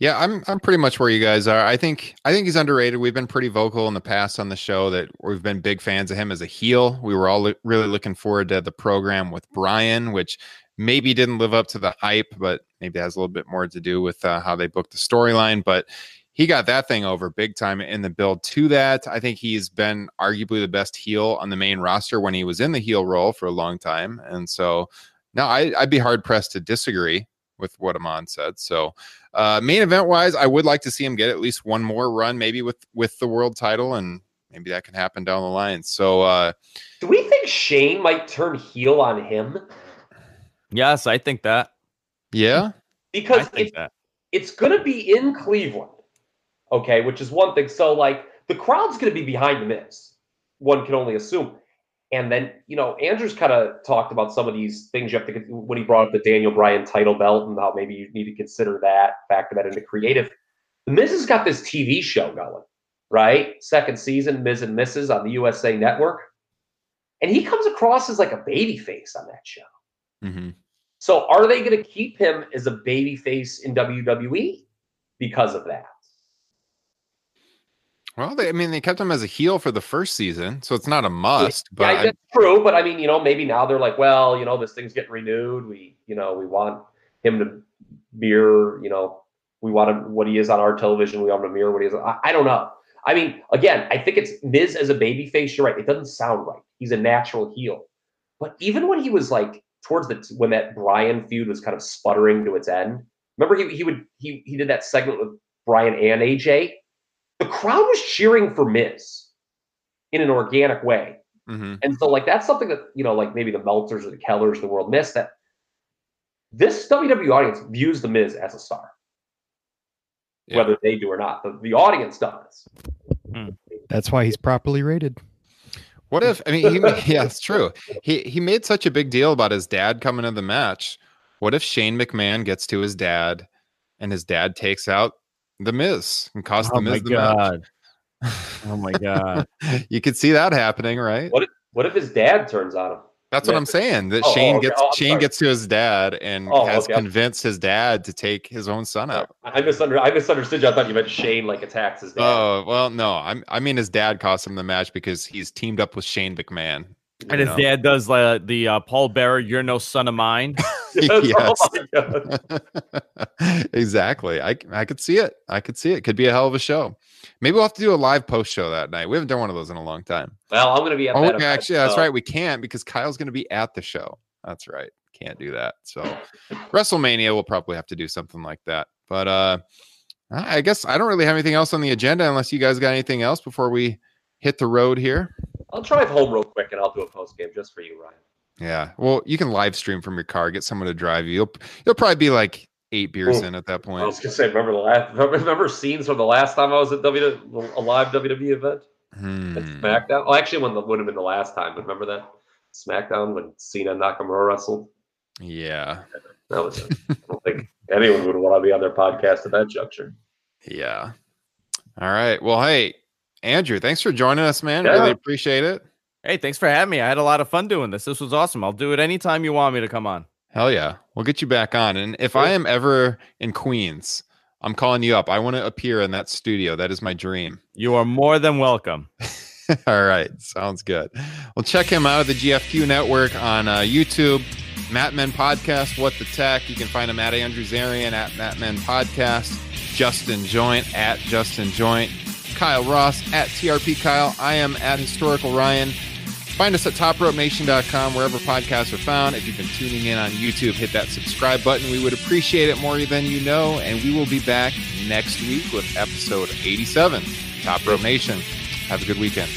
Yeah, I'm I'm pretty much where you guys are. I think I think he's underrated. We've been pretty vocal in the past on the show that we've been big fans of him as a heel. We were all lo- really looking forward to the program with Bryan, which maybe didn't live up to the hype, but maybe has a little bit more to do with uh, how they booked the storyline. But he got that thing over big time in the build to that. I think he's been arguably the best heel on the main roster when he was in the heel role for a long time. And so now I'd be hard pressed to disagree with what Aman said. So uh, main event wise, I would like to see him get at least one more run, maybe with, with the world title, and maybe that can happen down the line. So uh, do we think Shane might turn heel on him? Yes, I think that. Yeah. Because it's, that. it's going to be in Cleveland. Okay, which is one thing. So, like, the crowd's going to be behind The Miz. One can only assume. And then, you know, Andrew's kind of talked about some of these things you have to get when he brought up the Daniel Bryan title belt and how maybe you need to consider that, factor that into creative. The Miz has got this T V show going, right? Second season, Miz and Missus on the U S A Network. And he comes across as like a babyface on that show. Mm-hmm. So are they going to keep him as a babyface in W W E because of that? Well, they, I mean, they kept him as a heel for the first season, so it's not a must. But yeah, that's true. But I mean, you know, maybe now they're like, well, you know, this thing's getting renewed. We, you know, we want him to mirror, you know, we want him what he is on our television. We want him to mirror what he is. I, I don't know. I mean, again, I think it's Miz as a babyface. You're right. It doesn't sound right. He's a natural heel. But even when he was like towards the when that Bryan feud was kind of sputtering to its end, remember he he would he he did that segment with Bryan and A J. The crowd was cheering for Miz in an organic way. Mm-hmm. And so, like, that's something that, you know, like maybe the Meltzers or the Kellers of the world miss, that this W W E audience views the Miz as a star. Yeah. Whether they do or not. The, the audience does. Mm. That's why he's properly rated. What if, I mean, he, yeah, it's true. He, he made such a big deal about his dad coming to the match. What if Shane McMahon gets to his dad and his dad takes out The Miz and cost oh the Miz the God. match. Oh my God. You could see that happening, right? What if, what if his dad turns on him? That's yeah. what I'm saying. That oh, Shane oh, okay. gets oh, Shane sorry. gets to his dad and oh, has okay. convinced his dad to take his own son out. I misunderstood. I misunderstood you. I thought you meant Shane like attacks his dad. Oh well, no. I I mean his dad cost him the match because he's teamed up with Shane McMahon. And his know? dad does uh, the uh, Paul Bearer, "You're no son of mine." Yes. Oh exactly. I I could see it. I could see it. Could be a hell of a show. Maybe we'll have to do a live post show that night. We haven't done one of those in a long time. Well, I'm going to be at oh, that event, actually. So. That's right. We can't because Kyle's going to be at the show. That's right. Can't do that. So WrestleMania, we'll probably have to do something like that. But uh, I guess I don't really have anything else on the agenda unless you guys got anything else before we hit the road here. I'll drive home real quick and I'll do a post game just for you, Ryan. Yeah, well, you can live stream from your car. Get someone to drive you. You'll, you'll probably be like eight beers Ooh. in at that point. I was gonna say, remember the last, remember, remember scenes from the last time I was at W a live W W E event hmm. at SmackDown. Oh, actually, when the, would have been the last time. But remember that SmackDown when Cena and Nakamura wrestled. Yeah, that was. It. I don't think anyone would want to be on their podcast at that juncture. Yeah. All right. Well, hey, Andrew, thanks for joining us, man. Yeah. Really appreciate it. Hey, thanks for having me. I had a lot of fun doing this. This was awesome. I'll do it anytime you want me to come on. Hell yeah. We'll get you back on. And if I am ever in Queens, I'm calling you up. I want to appear in that studio. That is my dream. You are more than welcome. All right. Sounds good. Well, check him out at the G F Q Network on uh, YouTube. Mat Men Podcast, What the Tech. You can find him at Andrew Zarian, at Mat Men Podcast. Justin Joint, at Justin Joint. Kyle Ross at T R P Kyle. I am at Historical Ryan. Find us at top rope nation dot com, wherever podcasts are found. If you've been tuning in on YouTube, hit that subscribe button. We would appreciate it more than you know. And we will be back next week with episode eighty-seven. Top Rope Nation. Have a good weekend.